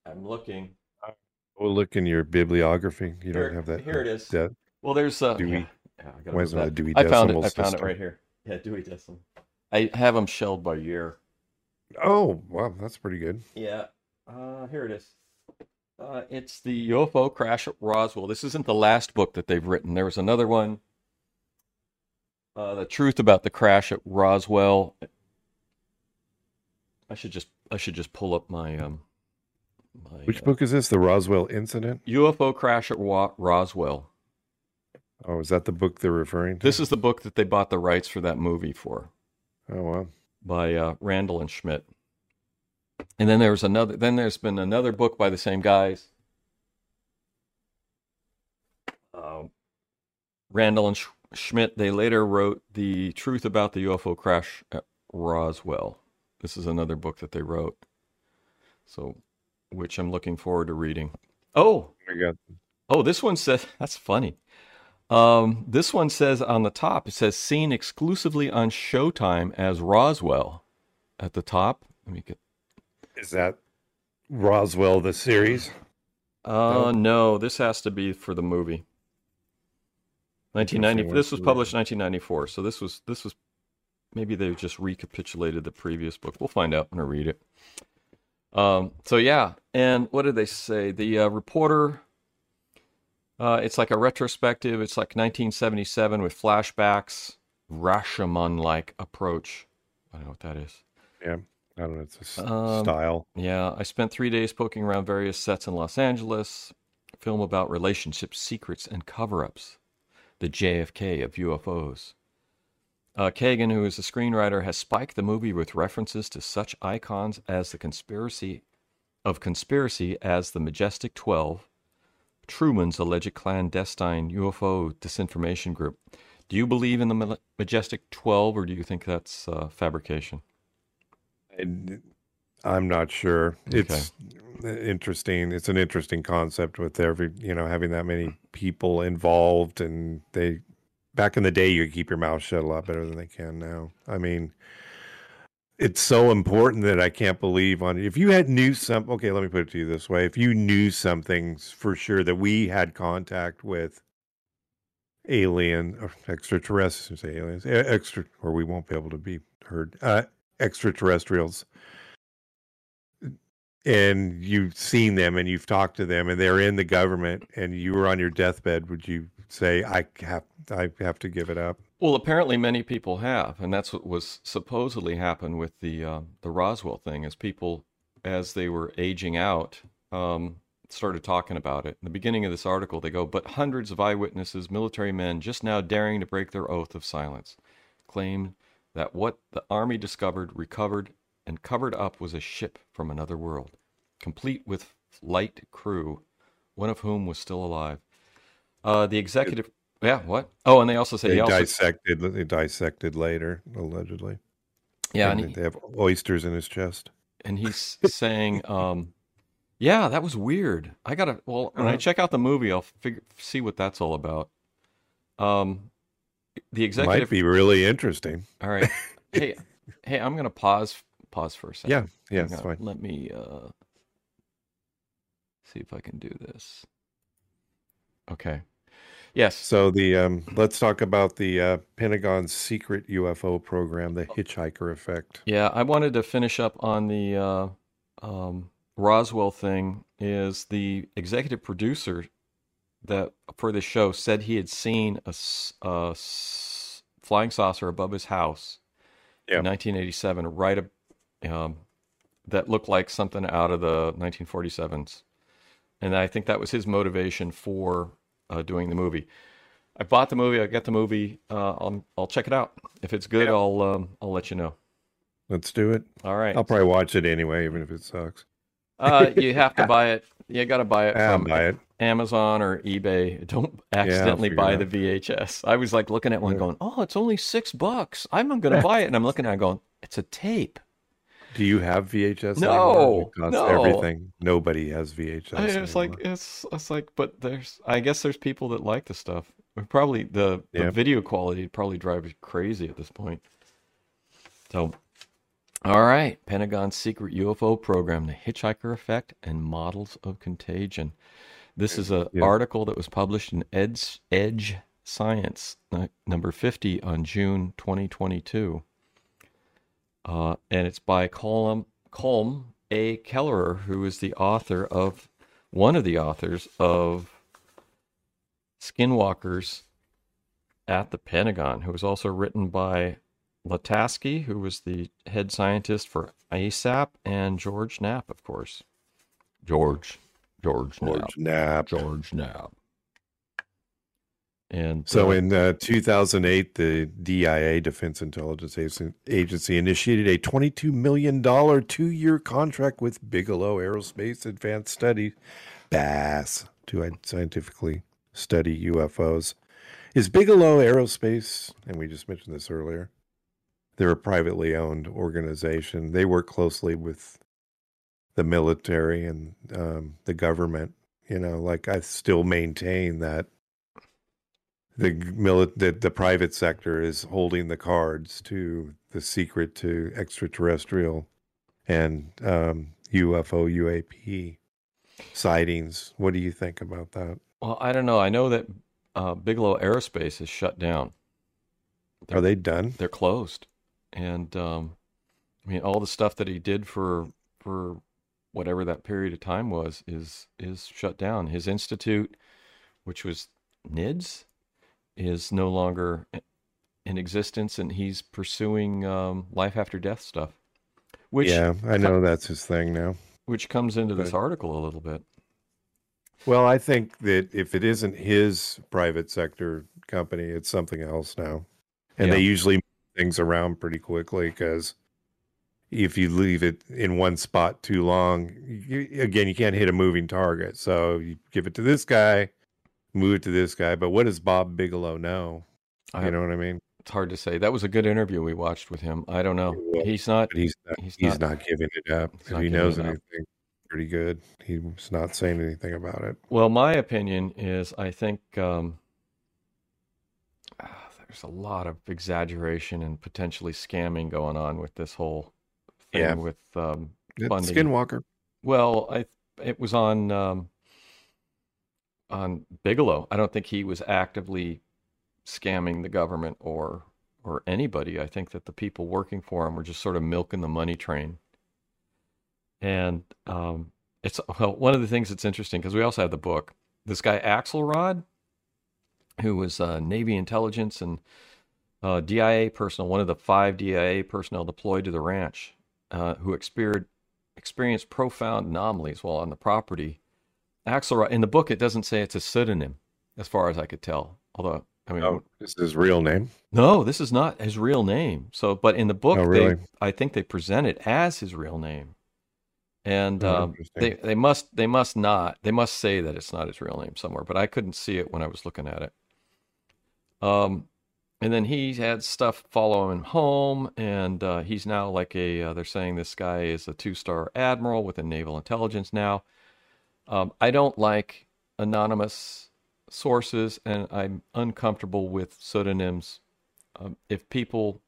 I'm looking. We'll look in your bibliography. You here, don't have that. Here it is. That, well, there's. Uh, Dewey. Yeah, yeah, I, that. Dewey I found it. I found system. it right here. Yeah, Dewey Decimal. I have them shelled by year. Oh wow, that's pretty good. Yeah. Uh, here it is. Uh, it's the U F O Crash at Roswell. This isn't the last book that they've written. There was another one, uh, The Truth About the Crash at Roswell. I should just I should just pull up my... Um, my Which uh, book is this? The Roswell Incident? U F O Crash at Wa- Roswell. Oh, is that the book they're referring to? This is the book that they bought the rights for that movie for. Oh, wow. By uh, Randall and Schmidt. And then there was another. Then there's been another book by the same guys, uh, Randall and Sh- Schmidt. They later wrote The Truth About the U F O Crash at Roswell. This is another book that they wrote, so which I'm looking forward to reading. Oh, oh, this one says that's funny. Um, this one says on the top it says seen exclusively on Showtime as Roswell. At the top, let me get. Is that Roswell the series? Uh, no. no, this has to be for the movie. nineteen ninety. This was published nineteen ninety-four, so this was this was maybe they just recapitulated the previous book. We'll find out when I read it. Um, so yeah, and what did they say? The uh, reporter. Uh, it's like a retrospective. It's like nineteen seventy-seven with flashbacks, Rashomon-like approach. I don't know what that is. Yeah. I don't know, it's a um, style. Yeah, I spent three days poking around various sets in Los Angeles. A film about relationship secrets and cover-ups. The J F K of U F Os. Uh, Kagan, who is a screenwriter, has spiked the movie with references to such icons as the conspiracy of conspiracy as the Majestic twelve, Truman's alleged clandestine U F O disinformation group. Do you believe in the Majestic twelve, or do you think that's uh, fabrication? I'm not sure. It's okay. Interesting. It's an interesting concept with every, you know, having that many people involved, and they, back in the day, you keep your mouth shut a lot better than they can now. I mean, it's so important that I can't believe on it. If you had knew something, okay, let me put it to you this way. If you knew something for sure that we had contact with alien or extraterrestrials, aliens, extra, or we won't be able to be heard, uh, extraterrestrials, and you've seen them and you've talked to them and they're in the government and you were on your deathbed, would you say I have I have to give it up? Well, apparently many people have, and that's what was supposedly happened with the uh, the Roswell thing. Is people, as they were aging out, um, started talking about it. In the beginning of this article, they go, but hundreds of eyewitnesses, military men just now daring to break their oath of silence, claimed that what the Army discovered, recovered, and covered up was a ship from another world, complete with light crew, one of whom was still alive. Uh, the executive... Yeah, what? Oh, and they also said... They, he also, dissected, they dissected later, allegedly. Yeah, and, and he, they have oysters in his chest. And he's saying... Um, Yeah, that was weird. I gotta. Well, when I check out the movie, I'll figure, see what that's all about. Um, the executive might be really interesting. All right. Hey, hey, I'm gonna pause. Pause for a second. Yeah, yeah, that's fine. Let me uh, see if I can do this. Okay. Yes. So the um, let's talk about the uh, Pentagon's secret U F O program, the hitchhiker effect. Yeah, I wanted to finish up on the. Uh, um, Roswell thing is the executive producer that for the show said he had seen a, a flying saucer above his house yeah. in nineteen eighty-seven, right? A, um, that looked like something out of the nineteen forty-sevens, and I think that was his motivation for uh, doing the movie. I bought the movie. I got the movie. Uh, I'll, I'll check it out. If it's good, yeah. I'll um, I'll let you know. Let's do it. All right. I'll probably watch it anyway, even if it sucks. Uh, you have to buy it. You got to buy it from buy it. Amazon or eBay. Don't accidentally yeah, buy the V H S. I was like looking at one yeah. going, oh, it's only six bucks. I'm going to buy it. And I'm looking at it going, it's a tape. Do you have V H S? No, no. Everything. Nobody has V H S. I, it's anymore. like, it's, it's like, but there's, I guess there's people that like the stuff. Probably the, yeah. the video quality probably drives you crazy at this point. So. All right, Pentagon's secret U F O program, the hitchhiker effect, and models of contagion. This is an yeah. article that was published in Ed's, Edge Science, uh, number fifty, on June twenty twenty-two. Uh, and it's by Colm, Colm A. Kellerer, who is the author of, one of the authors of Skinwalkers at the Pentagon, who was also written by Lacatski, who was the head scientist for ASAP, and George Knapp, of course. George. George, George Knapp. Knapp. George Knapp. And so uh, in uh, two thousand eight, the D I A, Defense Intelligence Agency, initiated a twenty-two million dollars two-year contract with Bigelow Aerospace Advanced Studies, B A S, to scientifically study U F Os. Is Bigelow Aerospace, and we just mentioned this earlier, they're a privately owned organization. They work closely with the military and um, the government. You know, like I still maintain that the, mili- the the private sector is holding the cards to the secret to extraterrestrial and um, U F O, U A P sightings. What do you think about that? Well, I don't know. I know that uh, Bigelow Aerospace is shut down. They're, Are they done? They're closed. And, um, I mean, all the stuff that he did for, for whatever that period of time was, is, is shut down. His institute, which was N I D S, is no longer in existence, and he's pursuing, um, life after death stuff, which, yeah, I know com- that's his thing now, which comes into but, this article a little bit. Well, I think that if it isn't his private sector company, it's something else now. And yeah. they usually things around pretty quickly, because if you leave it in one spot too long, you, again, you can't hit a moving target. So you give it to this guy, move it to this guy. But what does Bob Bigelow know? You I, know what I mean? It's hard to say. That was a good interview we watched with him. I don't know. Was, he's not. He's not. He's, he's not, not giving it up. If he knows anything pretty good, he's not saying anything about it. Well, my opinion is, I think. Um, There's a lot of exaggeration and potentially scamming going on with this whole thing yeah. with um, funding. Skinwalker. Well, I, it was on um, on Bigelow. I don't think he was actively scamming the government or or anybody. I think that the people working for him were just sort of milking the money train. And um, it's well, one of the things that's interesting, because we also have the book. This guy Axelrod, who was uh, Navy intelligence and uh, D I A personnel, one of the five D I A personnel deployed to the ranch, uh, who experienced, experienced profound anomalies while on the property Axelrod, in the book, it doesn't say it's a pseudonym, as far as I could tell. Although, I mean, oh, this is his real name. No, this is not his real name. So, but in the book, oh, really? they, I think they present it as his real name, and oh, um, they they must they must not they must say that it's not his real name somewhere. But I couldn't see it when I was looking at it. Um, and then he had stuff follow him home, and uh, he's now like a. Uh, they're saying this guy is a two-star admiral within naval intelligence now. Um, I don't like anonymous sources, and I'm uncomfortable with pseudonyms. Um, if people,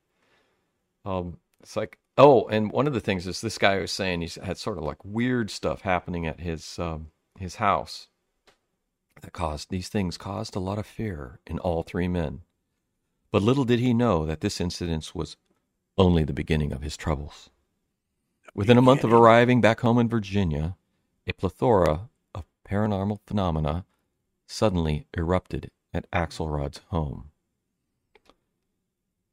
um, it's like, oh, and one of the things is this guy was saying he's had sort of like weird stuff happening at his um, his house that caused these things caused a lot of fear in all three men. But little did he know that this incident was only the beginning of his troubles. Within a month of arriving back home in Virginia, a plethora of paranormal phenomena suddenly erupted at Axelrod's home.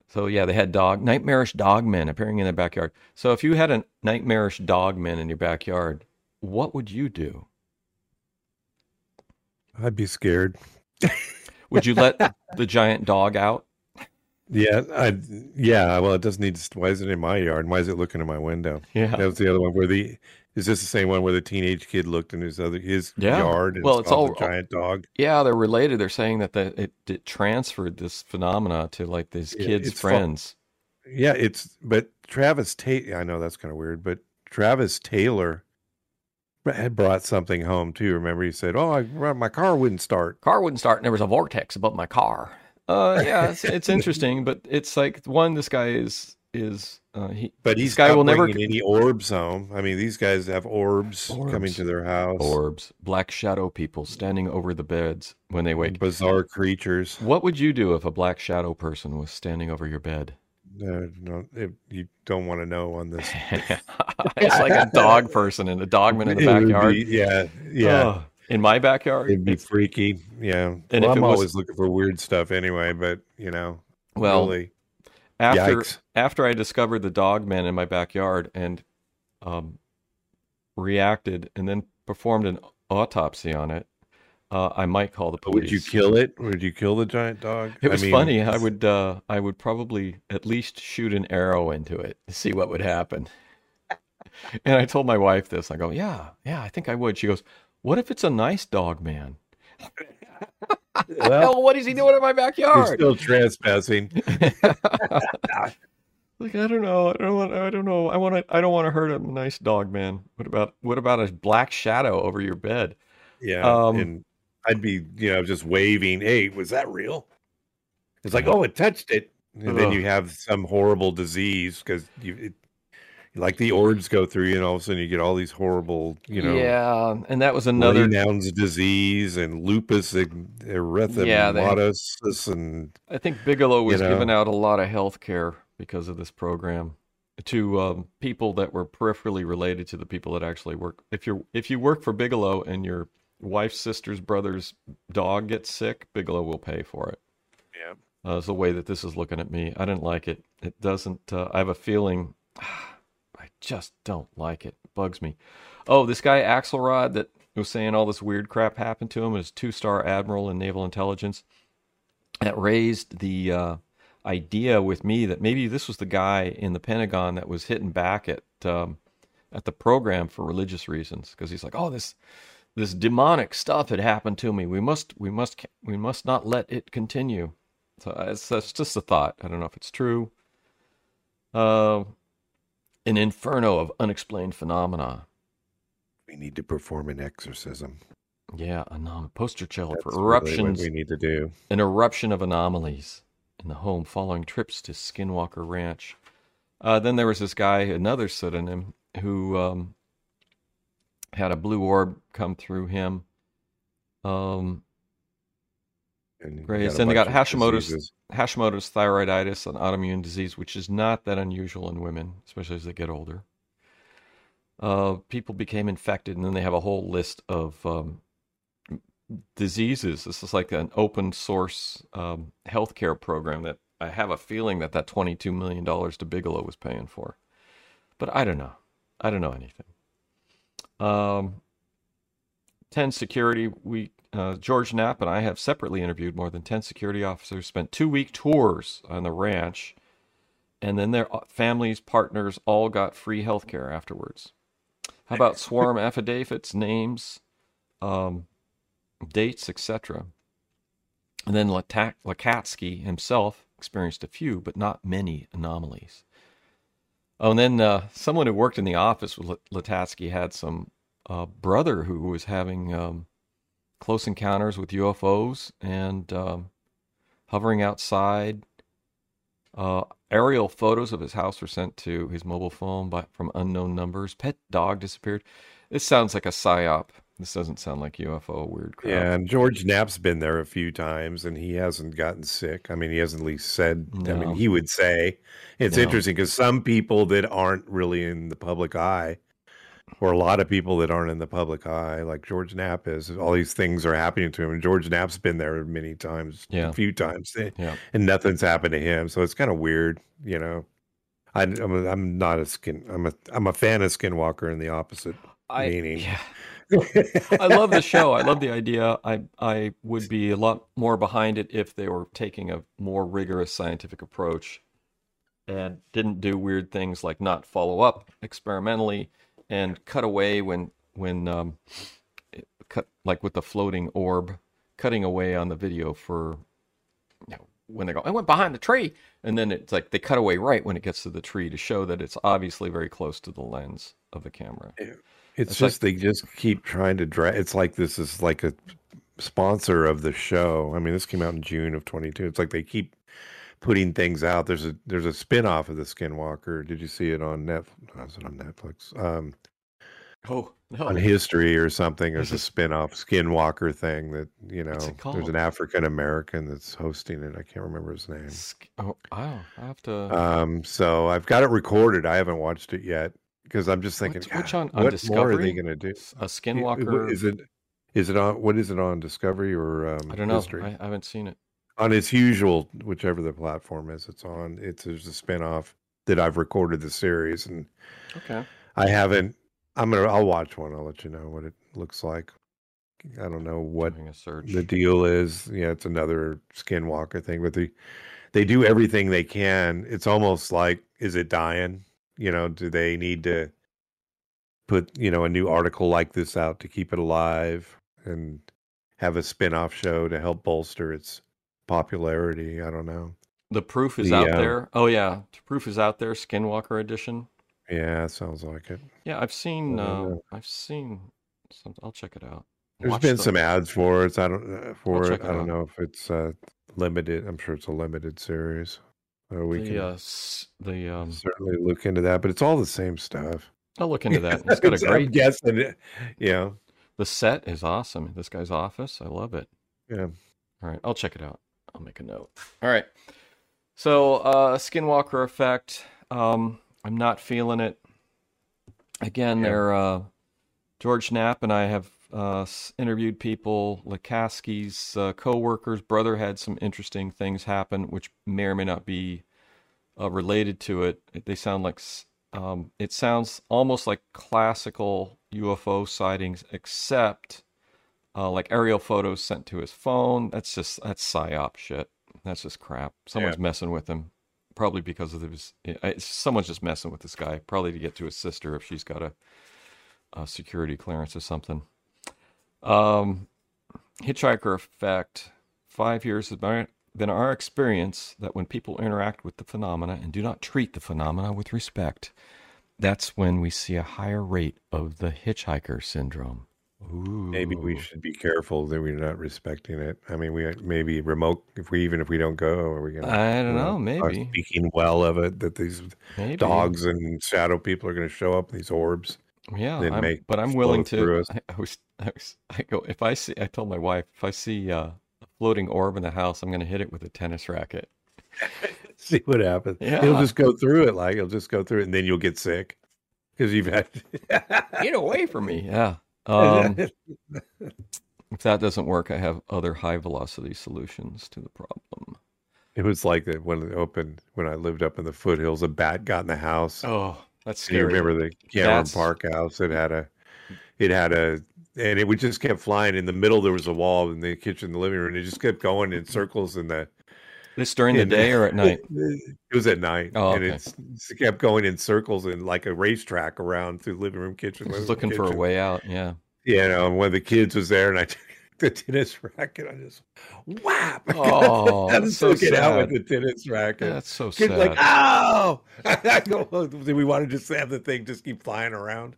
So yeah, they had dog nightmarish dogmen appearing in their backyard. So if you had a nightmarish dogman in your backyard, what would you do? I'd be scared. Would you let the giant dog out? Yeah, I yeah. Well, it doesn't need. To, why is it in my yard? Why is it looking in my window? Yeah, that was the other one where the. Is this the same one where the teenage kid looked in his other his yeah. yard? And well, it's all a giant dog. Yeah, they're related. They're saying that the, it, it transferred this phenomena to like these kids' it's friends. Fun. Yeah, it's but Travis Taylor. I know that's kind of weird, but Travis Taylor had brought something home too. Remember, he said, "Oh, I, my car wouldn't start. Car wouldn't start, and there was a vortex above my car." Uh, yeah, it's, it's interesting, but it's like one. This guy is. Is uh, he? But he's this guy will never any orbs home. I mean, these guys have orbs, orbs coming to their house. Orbs, black shadow people standing over the beds when they wake. Bizarre creatures. What would you do if a black shadow person was standing over your bed? No, no, it, you don't want to know on this. It's like a dog person and a dogman in the backyard. Be, yeah, yeah. Oh, in my backyard, it'd be it's... freaky. Yeah, and well, if I'm it was... always looking for weird stuff anyway. But you know, well. Really... After Yikes. after I discovered the dogman in my backyard and um, reacted and then performed an autopsy on it, uh, I might call the police. Would you kill it? Would you kill the giant dog? It was I mean, funny. It's... I would uh, I would probably at least shoot an arrow into it to see what would happen. And I told my wife this. I go, yeah, yeah, I think I would. She goes, what if it's a nice dogman? Well, what is he doing in my backyard? He's still trespassing. Like I don't know, I don't want, I don't know. I want to, I don't want to hurt a nice dog, man. What about, what about a black shadow over your bed? Yeah, um, and I'd be, you know, just waving. Hey, was that real? It's like, oh, it touched it, and ugh. Then you have some horrible disease because you. It, Like the orbs go through you, and all of a sudden you get all these horrible, you know. Yeah, and that was another Raynaud's disease and lupus erythematosus, yeah, and I think Bigelow was you know, giving out a lot of health care because of this program to um, people that were peripherally related to the people that actually work. If you're if you work for Bigelow and your wife's sister's brother's dog gets sick, Bigelow will pay for it. Yeah, uh, it's the way that this is looking at me. I didn't like it. It doesn't. Uh, I have a feeling. I just don't like it. It bugs me. Oh, this guy Axelrod that was saying all this weird crap happened to him is two-star admiral in naval intelligence. That raised the uh, idea with me that maybe this was the guy in the Pentagon that was hitting back at um, at the program for religious reasons because he's like, oh, this this demonic stuff had happened to me. We must we must we must not let it continue. So it's, that's just a thought. I don't know if it's true. Um. Uh, An inferno of unexplained phenomena. We need to perform an exorcism. Yeah, a non- poster child for eruptions. Really we need to do an eruption of anomalies in the home following trips to Skinwalker Ranch. Uh, then there was this guy, another pseudonym, who um, had a blue orb come through him. Um, and Grace, and they got Hashimoto's. Diseases. Hashimoto's thyroiditis, an autoimmune disease, which is not that unusual in women, especially as they get older. Uh, people became infected, and then they have a whole list of um, diseases. This is like an open source um, healthcare program that I have a feeling that that twenty-two million dollars to Bigelow was paying for. But I don't know. I don't know anything. Um, ten security. We, uh, George Knapp and I have separately interviewed more than ten security officers, spent two-week tours on the ranch, and then their families, partners, all got free health care afterwards. How about swarm affidavits, names, um, dates, et cetera? And then Lacatski himself experienced a few, but not many anomalies. Oh, and then uh, someone who worked in the office with Lacatski had some uh, brother who was having um, close encounters with U F Os and um, hovering outside. Uh, aerial photos of his house were sent to his mobile phone by, from unknown numbers. Pet dog disappeared. This sounds like a psyop. This doesn't sound like U F O weird crap. Yeah, and George Knapp's been there a few times, and he hasn't gotten sick. I mean, he hasn't at least said, no. I mean, he would say. It's no. interesting because some people that aren't really in the public eye, or a lot of people that aren't in the public eye, like George Knapp is, all these things are happening to him. And George Knapp's been there many times, yeah. a few times, yeah. and nothing's happened to him. So it's kind of weird, you know. I, I'm, I'm not a skin. I'm a I'm a fan of Skinwalker in the opposite I, meaning. Yeah. I love the show. I love the idea. I I would be a lot more behind it if they were taking a more rigorous scientific approach and didn't do weird things like not follow up experimentally and cut away when when um, it cut like with the floating orb, cutting away on the video for you know, when they go, I went behind the tree, and then it's like they cut away right when it gets to the tree to show that it's obviously very close to the lens of the camera. Yeah. It's, it's just like, they just keep trying to drag. It's like this is like a sponsor of the show. I mean, this came out in June of twenty-two. It's like they keep putting things out. There's a there's a spin-off of the Skinwalker. Did you see it on Netflix? Oh, was it on Netflix? Um, oh, no. On History or something. There's a spin-off Skinwalker thing that, you know, there's an African-American that's hosting it. I can't remember his name. Oh, I have to. Um, so I've got it recorded. I haven't watched it yet. Because I'm just thinking, which, which on, on what Discovery? More are they going to do? A Skinwalker? Is it? Is it on? What is it on Discovery or? Um, I don't know. History? I haven't seen it. On its usual, whichever the platform is, it's on. It's there's a spinoff that I've recorded the series, and okay, I haven't. I'm gonna. I'll watch one. I'll let you know what it looks like. I don't know what the deal is. Yeah, it's another Skinwalker thing, but they they do everything they can. It's almost like, is it dying? You know, do they need to put, you know, a new article like this out to keep it alive and have a spin-off show to help bolster its popularity? I don't know. The proof is the, out uh, there. Oh, yeah. The proof is out there. Skinwalker edition. Yeah, sounds like it. Yeah, I've seen, uh, I've seen, some, I'll check it out. There's Watch been the... some ads for it. I don't, for it. it I don't know if it's uh, limited. I'm sure it's a limited series. Or we the, can uh, the, um, certainly look into that, but it's all the same stuff. I'll look into that. It's got a great I'm guessing it. Yeah. The set is awesome. This guy's office. I love it. Yeah. All right. I'll check it out. I'll make a note. All right. So uh, Skinwalker effect. Um, I'm not feeling it. Again, yeah. They're, uh, George Knapp and I have uh, interviewed people. Lacatski's uh, co-worker's brother had some interesting things happen, which may or may not be uh, related to it. They sound like um, it sounds almost like classical U F O sightings, except uh, like aerial photos sent to his phone. That's just that's psyop shit. That's just crap. Someone's yeah. messing with him, probably because of his. It's, someone's just messing with this guy, probably to get to his sister if she's got a. Uh, security clearance or something. Um, hitchhiker effect. Five years has been our experience that when people interact with the phenomena and do not treat the phenomena with respect, that's when we see a higher rate of the hitchhiker syndrome. Ooh. Maybe we should be careful that we're not respecting it. I mean, we maybe remote. If we even if we don't go, are we gonna? I don't know. You know maybe speaking well of it, that these maybe. dogs and shadow people are going to show up. These orbs. Yeah, I'm, but I'm willing to. I, I, was, I was, I go if I see. I told my wife if I see uh, a floating orb in the house, I'm going to hit it with a tennis racket. See what happens. Yeah. It'll just go through it. Like it'll just go through it, and then you'll get sick because you've had. Get away from me! Yeah. Um, if that doesn't work, I have other high velocity solutions to the problem. It was like that when it opened when I lived up in the foothills. A bat got in the house. Oh. That's scary. Do you remember the Cameron Park house? It had a, it had a and it would just kept flying. In the middle, there was a wall in the kitchen, the living room, and it just kept going in circles. In the this during the day or at night? It, it was at night, oh, okay. and it's, it kept going in circles and like a racetrack around through living room, kitchen. Living room, looking kitchen. for a way out, yeah. Yeah, you know, and one of the kids was there, and I took the tennis racket. I just whap! Oh, I just took it out with the tennis racket. Yeah, that's so kid's sad. Like, oh, I go. Do we want to just have the thing just keep flying around?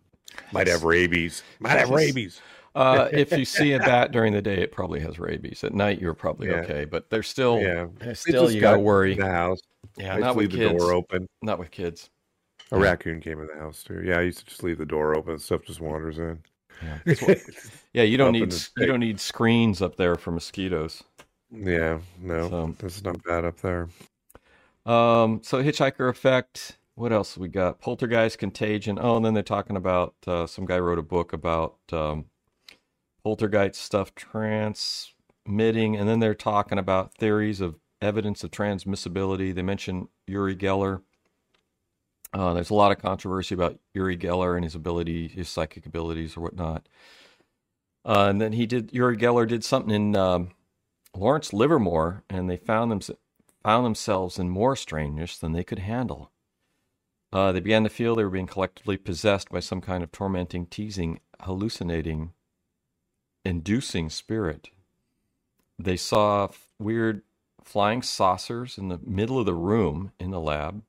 Might have rabies. Might have rabies. Uh, if you see a bat during the day, it probably has rabies. At night, you're probably yeah. okay, but there's still, yeah. there's still you got to worry. The house, yeah, not with kids. The door open. Not with kids. A yeah. raccoon came in the house too. Yeah, I used to just leave the door open. Stuff just wanders in. Yeah, what, yeah you don't need you don't need screens up there for mosquitoes. Yeah, no, so, this is not bad up there. Um, so Hitchhiker Effect. What else we got? Poltergeist, Contagion. Oh, and then they're talking about uh, some guy wrote a book about um, poltergeist stuff transmitting, and then they're talking about theories of evidence of transmissibility. They mention Uri Geller. Uh, there's a lot of controversy about Uri Geller and his ability, his psychic abilities or whatnot. Uh, and then he did, Uri Geller did something in um, Lawrence Livermore, and they found them found themselves in more strangeness than they could handle. Uh, they began to feel they were being collectively possessed by some kind of tormenting, teasing, hallucinating, inducing spirit. They saw f- weird flying saucers in the middle of the room in the lab.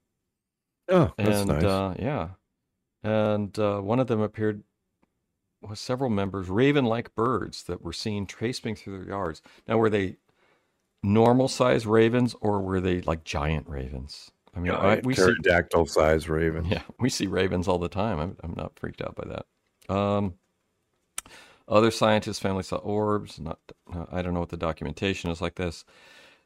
Oh, that's and, nice. Uh, yeah. And uh, one of them appeared with several members, raven-like birds that were seen tracing through their yards. Now, were they normal-sized ravens or were they like giant ravens? I mean, yeah, I, we see pterodactyl-sized ravens. Yeah, we see ravens all the time. I'm, I'm not freaked out by that. Um, other scientists' family saw orbs. Not, I don't know what the documentation is like this.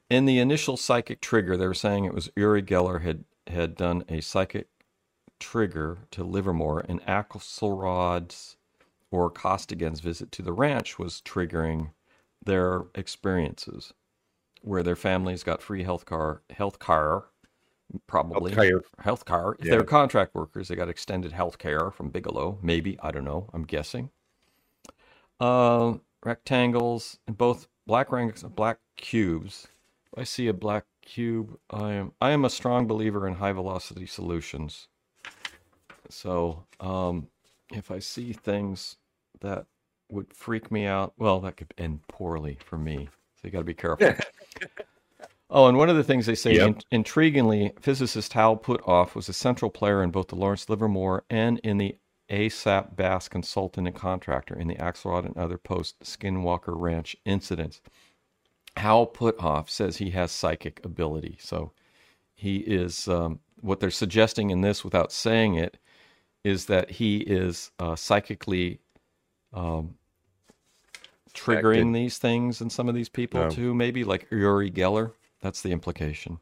In the initial psychic trigger, they were saying it was Uri Geller had had done a psychic trigger to Livermore, and Axelrod's or Costigan's visit to the ranch was triggering their experiences, where their families got free health care, health care, probably health care. Health care. If yeah. they were contract workers, they got extended health care from Bigelow. Maybe, I don't know. I'm guessing. Uh, rectangles and both black ranks and black cubes. If I see a black cube, I am I am a strong believer in high velocity solutions. So um, if I see things that would freak me out, well, that could end poorly for me. So you got to be careful. Oh, and one of the things they say, yep. in, intriguingly, physicist Hal Puthoff was a central player in both the Lawrence Livermore and in the ASAP Bass consultant and contractor in the Axelrod and other post-Skinwalker Ranch incidents. Hal Puthoff says he has psychic ability. So he is, um, what they're suggesting in this without saying it, is that he is uh, psychically um, triggering these things in some of these people no. too, maybe like Uri Geller. That's the implication.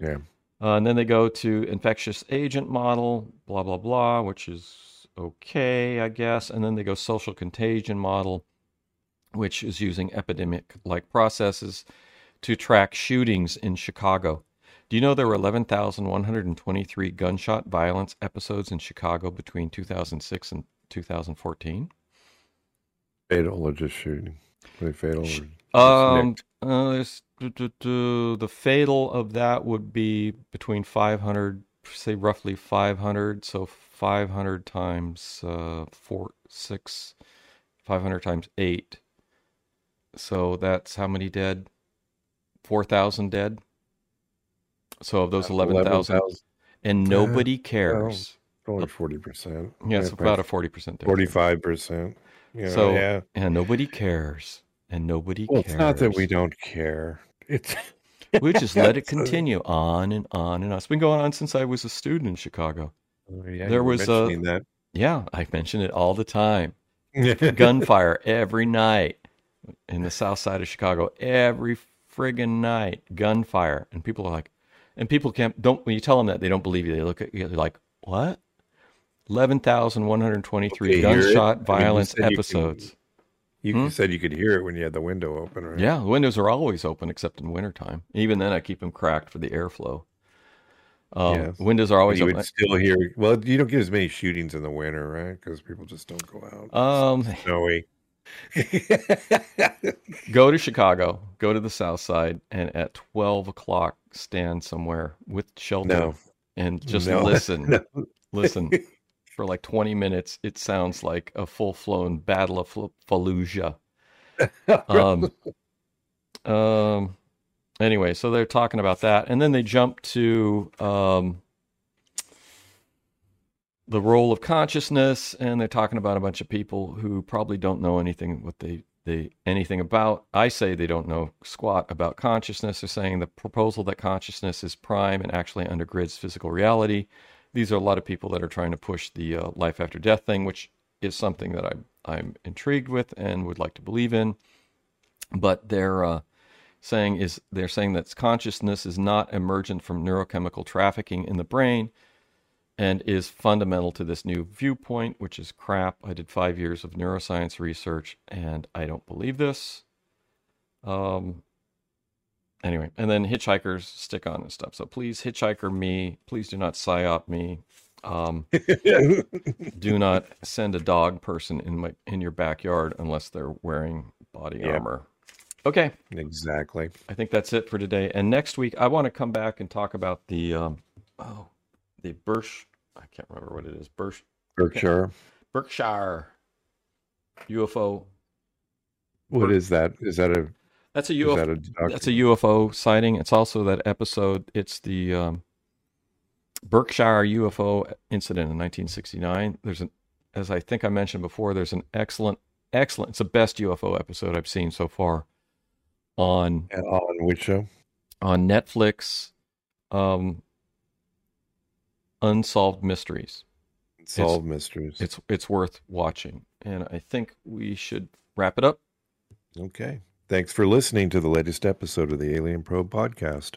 Yeah. Uh, and then they go to infectious agent model, blah, blah, blah, which is okay, I guess. And then they go social contagion model, which is using epidemic-like processes to track shootings in Chicago. Do you know there were eleven thousand one hundred twenty-three gunshot violence episodes in Chicago between two thousand six and two thousand fourteen? Fatal or just shooting? Really fatal? Or um, uh, the fatal of that would be between five hundred, say roughly five hundred, so five hundred times uh, four, six, five hundred times eight. So that's how many dead? four thousand dead? So of those eleven thousand. And nobody cares. Well, only forty percent. Yeah, it's yeah, about a forty percent difference. forty-five percent. Yeah, so, yeah. And nobody cares. And nobody well, cares. It's not that we don't care. It's we just let it continue on and on and on. It's been going on since I was a student in Chicago. Oh, yeah, there was a, that. Yeah, I mentioned it all the time. Gunfire every night. In the south side of Chicago, every friggin' night, gunfire. And people are like, and people can't, don't, when you tell them that, they don't believe you. They look at you, they're like, what? eleven thousand one hundred twenty-three okay, gunshot violence I mean, you episodes. You, could, you hmm? said you could hear it when you had the window open, right? Yeah, the windows are always open except in wintertime. Even then, I keep them cracked for the airflow. Um, yes. Windows are always you open. Would still hear. Well, you don't get as many shootings in the winter, right? Because people just don't go out. Um, it's snowy. Go to Chicago. Go to the South Side, and at twelve o'clock, stand somewhere with shelter no. and just no. listen, no. listen for like twenty minutes. It sounds like a full-flown battle of Fallujah. Um. um Anyway, so they're talking about that, and then they jump to um, the role of consciousness, and they're talking about a bunch of people who probably don't know anything what they, they anything about. I say they don't know squat about consciousness. They're saying the proposal that consciousness is prime and actually undergirds physical reality. These are a lot of people that are trying to push the uh, life after death thing, which is something that I'm I'm intrigued with and would like to believe in, but they're. Uh, saying is they're saying that consciousness is not emergent from neurochemical trafficking in the brain and is fundamental to this new viewpoint, which is crap. I did five years of neuroscience research and I don't believe this. Um anyway, and then hitchhikers stick on and stuff. So please hitchhiker me, please do not psyop me. Um do not send a dog person in my in your backyard unless they're wearing body yeah. armor. Okay. Exactly. I think that's it for today. And next week, I want to come back and talk about the, um, oh, the Berkshire, I can't remember what it is. Berkshire. Berkshire. Berkshire. U F O. What Berkshire. Is that? Is that a, that's a U F O. That a that's a U F O sighting. It's also that episode. It's the um, Berkshire U F O incident in nineteen sixty-nine. There's an, as I think I mentioned before, there's an excellent, excellent, it's the best U F O episode I've seen so far. On on which show? On Netflix, um, Unsolved Mysteries. Unsolved Mysteries. It's it's worth watching, and I think we should wrap it up. Okay. Thanks for listening to the latest episode of the Alien Probe Podcast.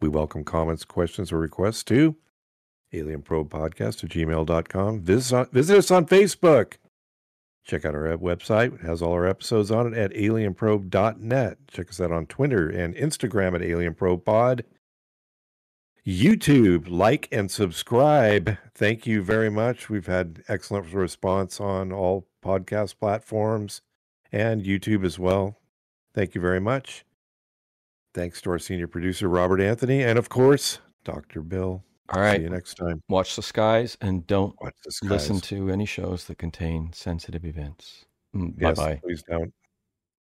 We welcome comments, questions, or requests to alien probe podcast at gmail dot com. Visit on, visit us on Facebook. Check out our website. It has all our episodes on it at alien probe dot net. Check us out on Twitter and Instagram at alien probe pod. YouTube, like and subscribe. Thank you very much. We've had excellent response on all podcast platforms and YouTube as well. Thank you very much. Thanks to our senior producer, Robert Anthony, and of course, Doctor Bill. All right. See you next time. Watch the skies and don't watch the skies. Listen to any shows that contain sensitive events. Mm, yes, bye-bye. Please don't.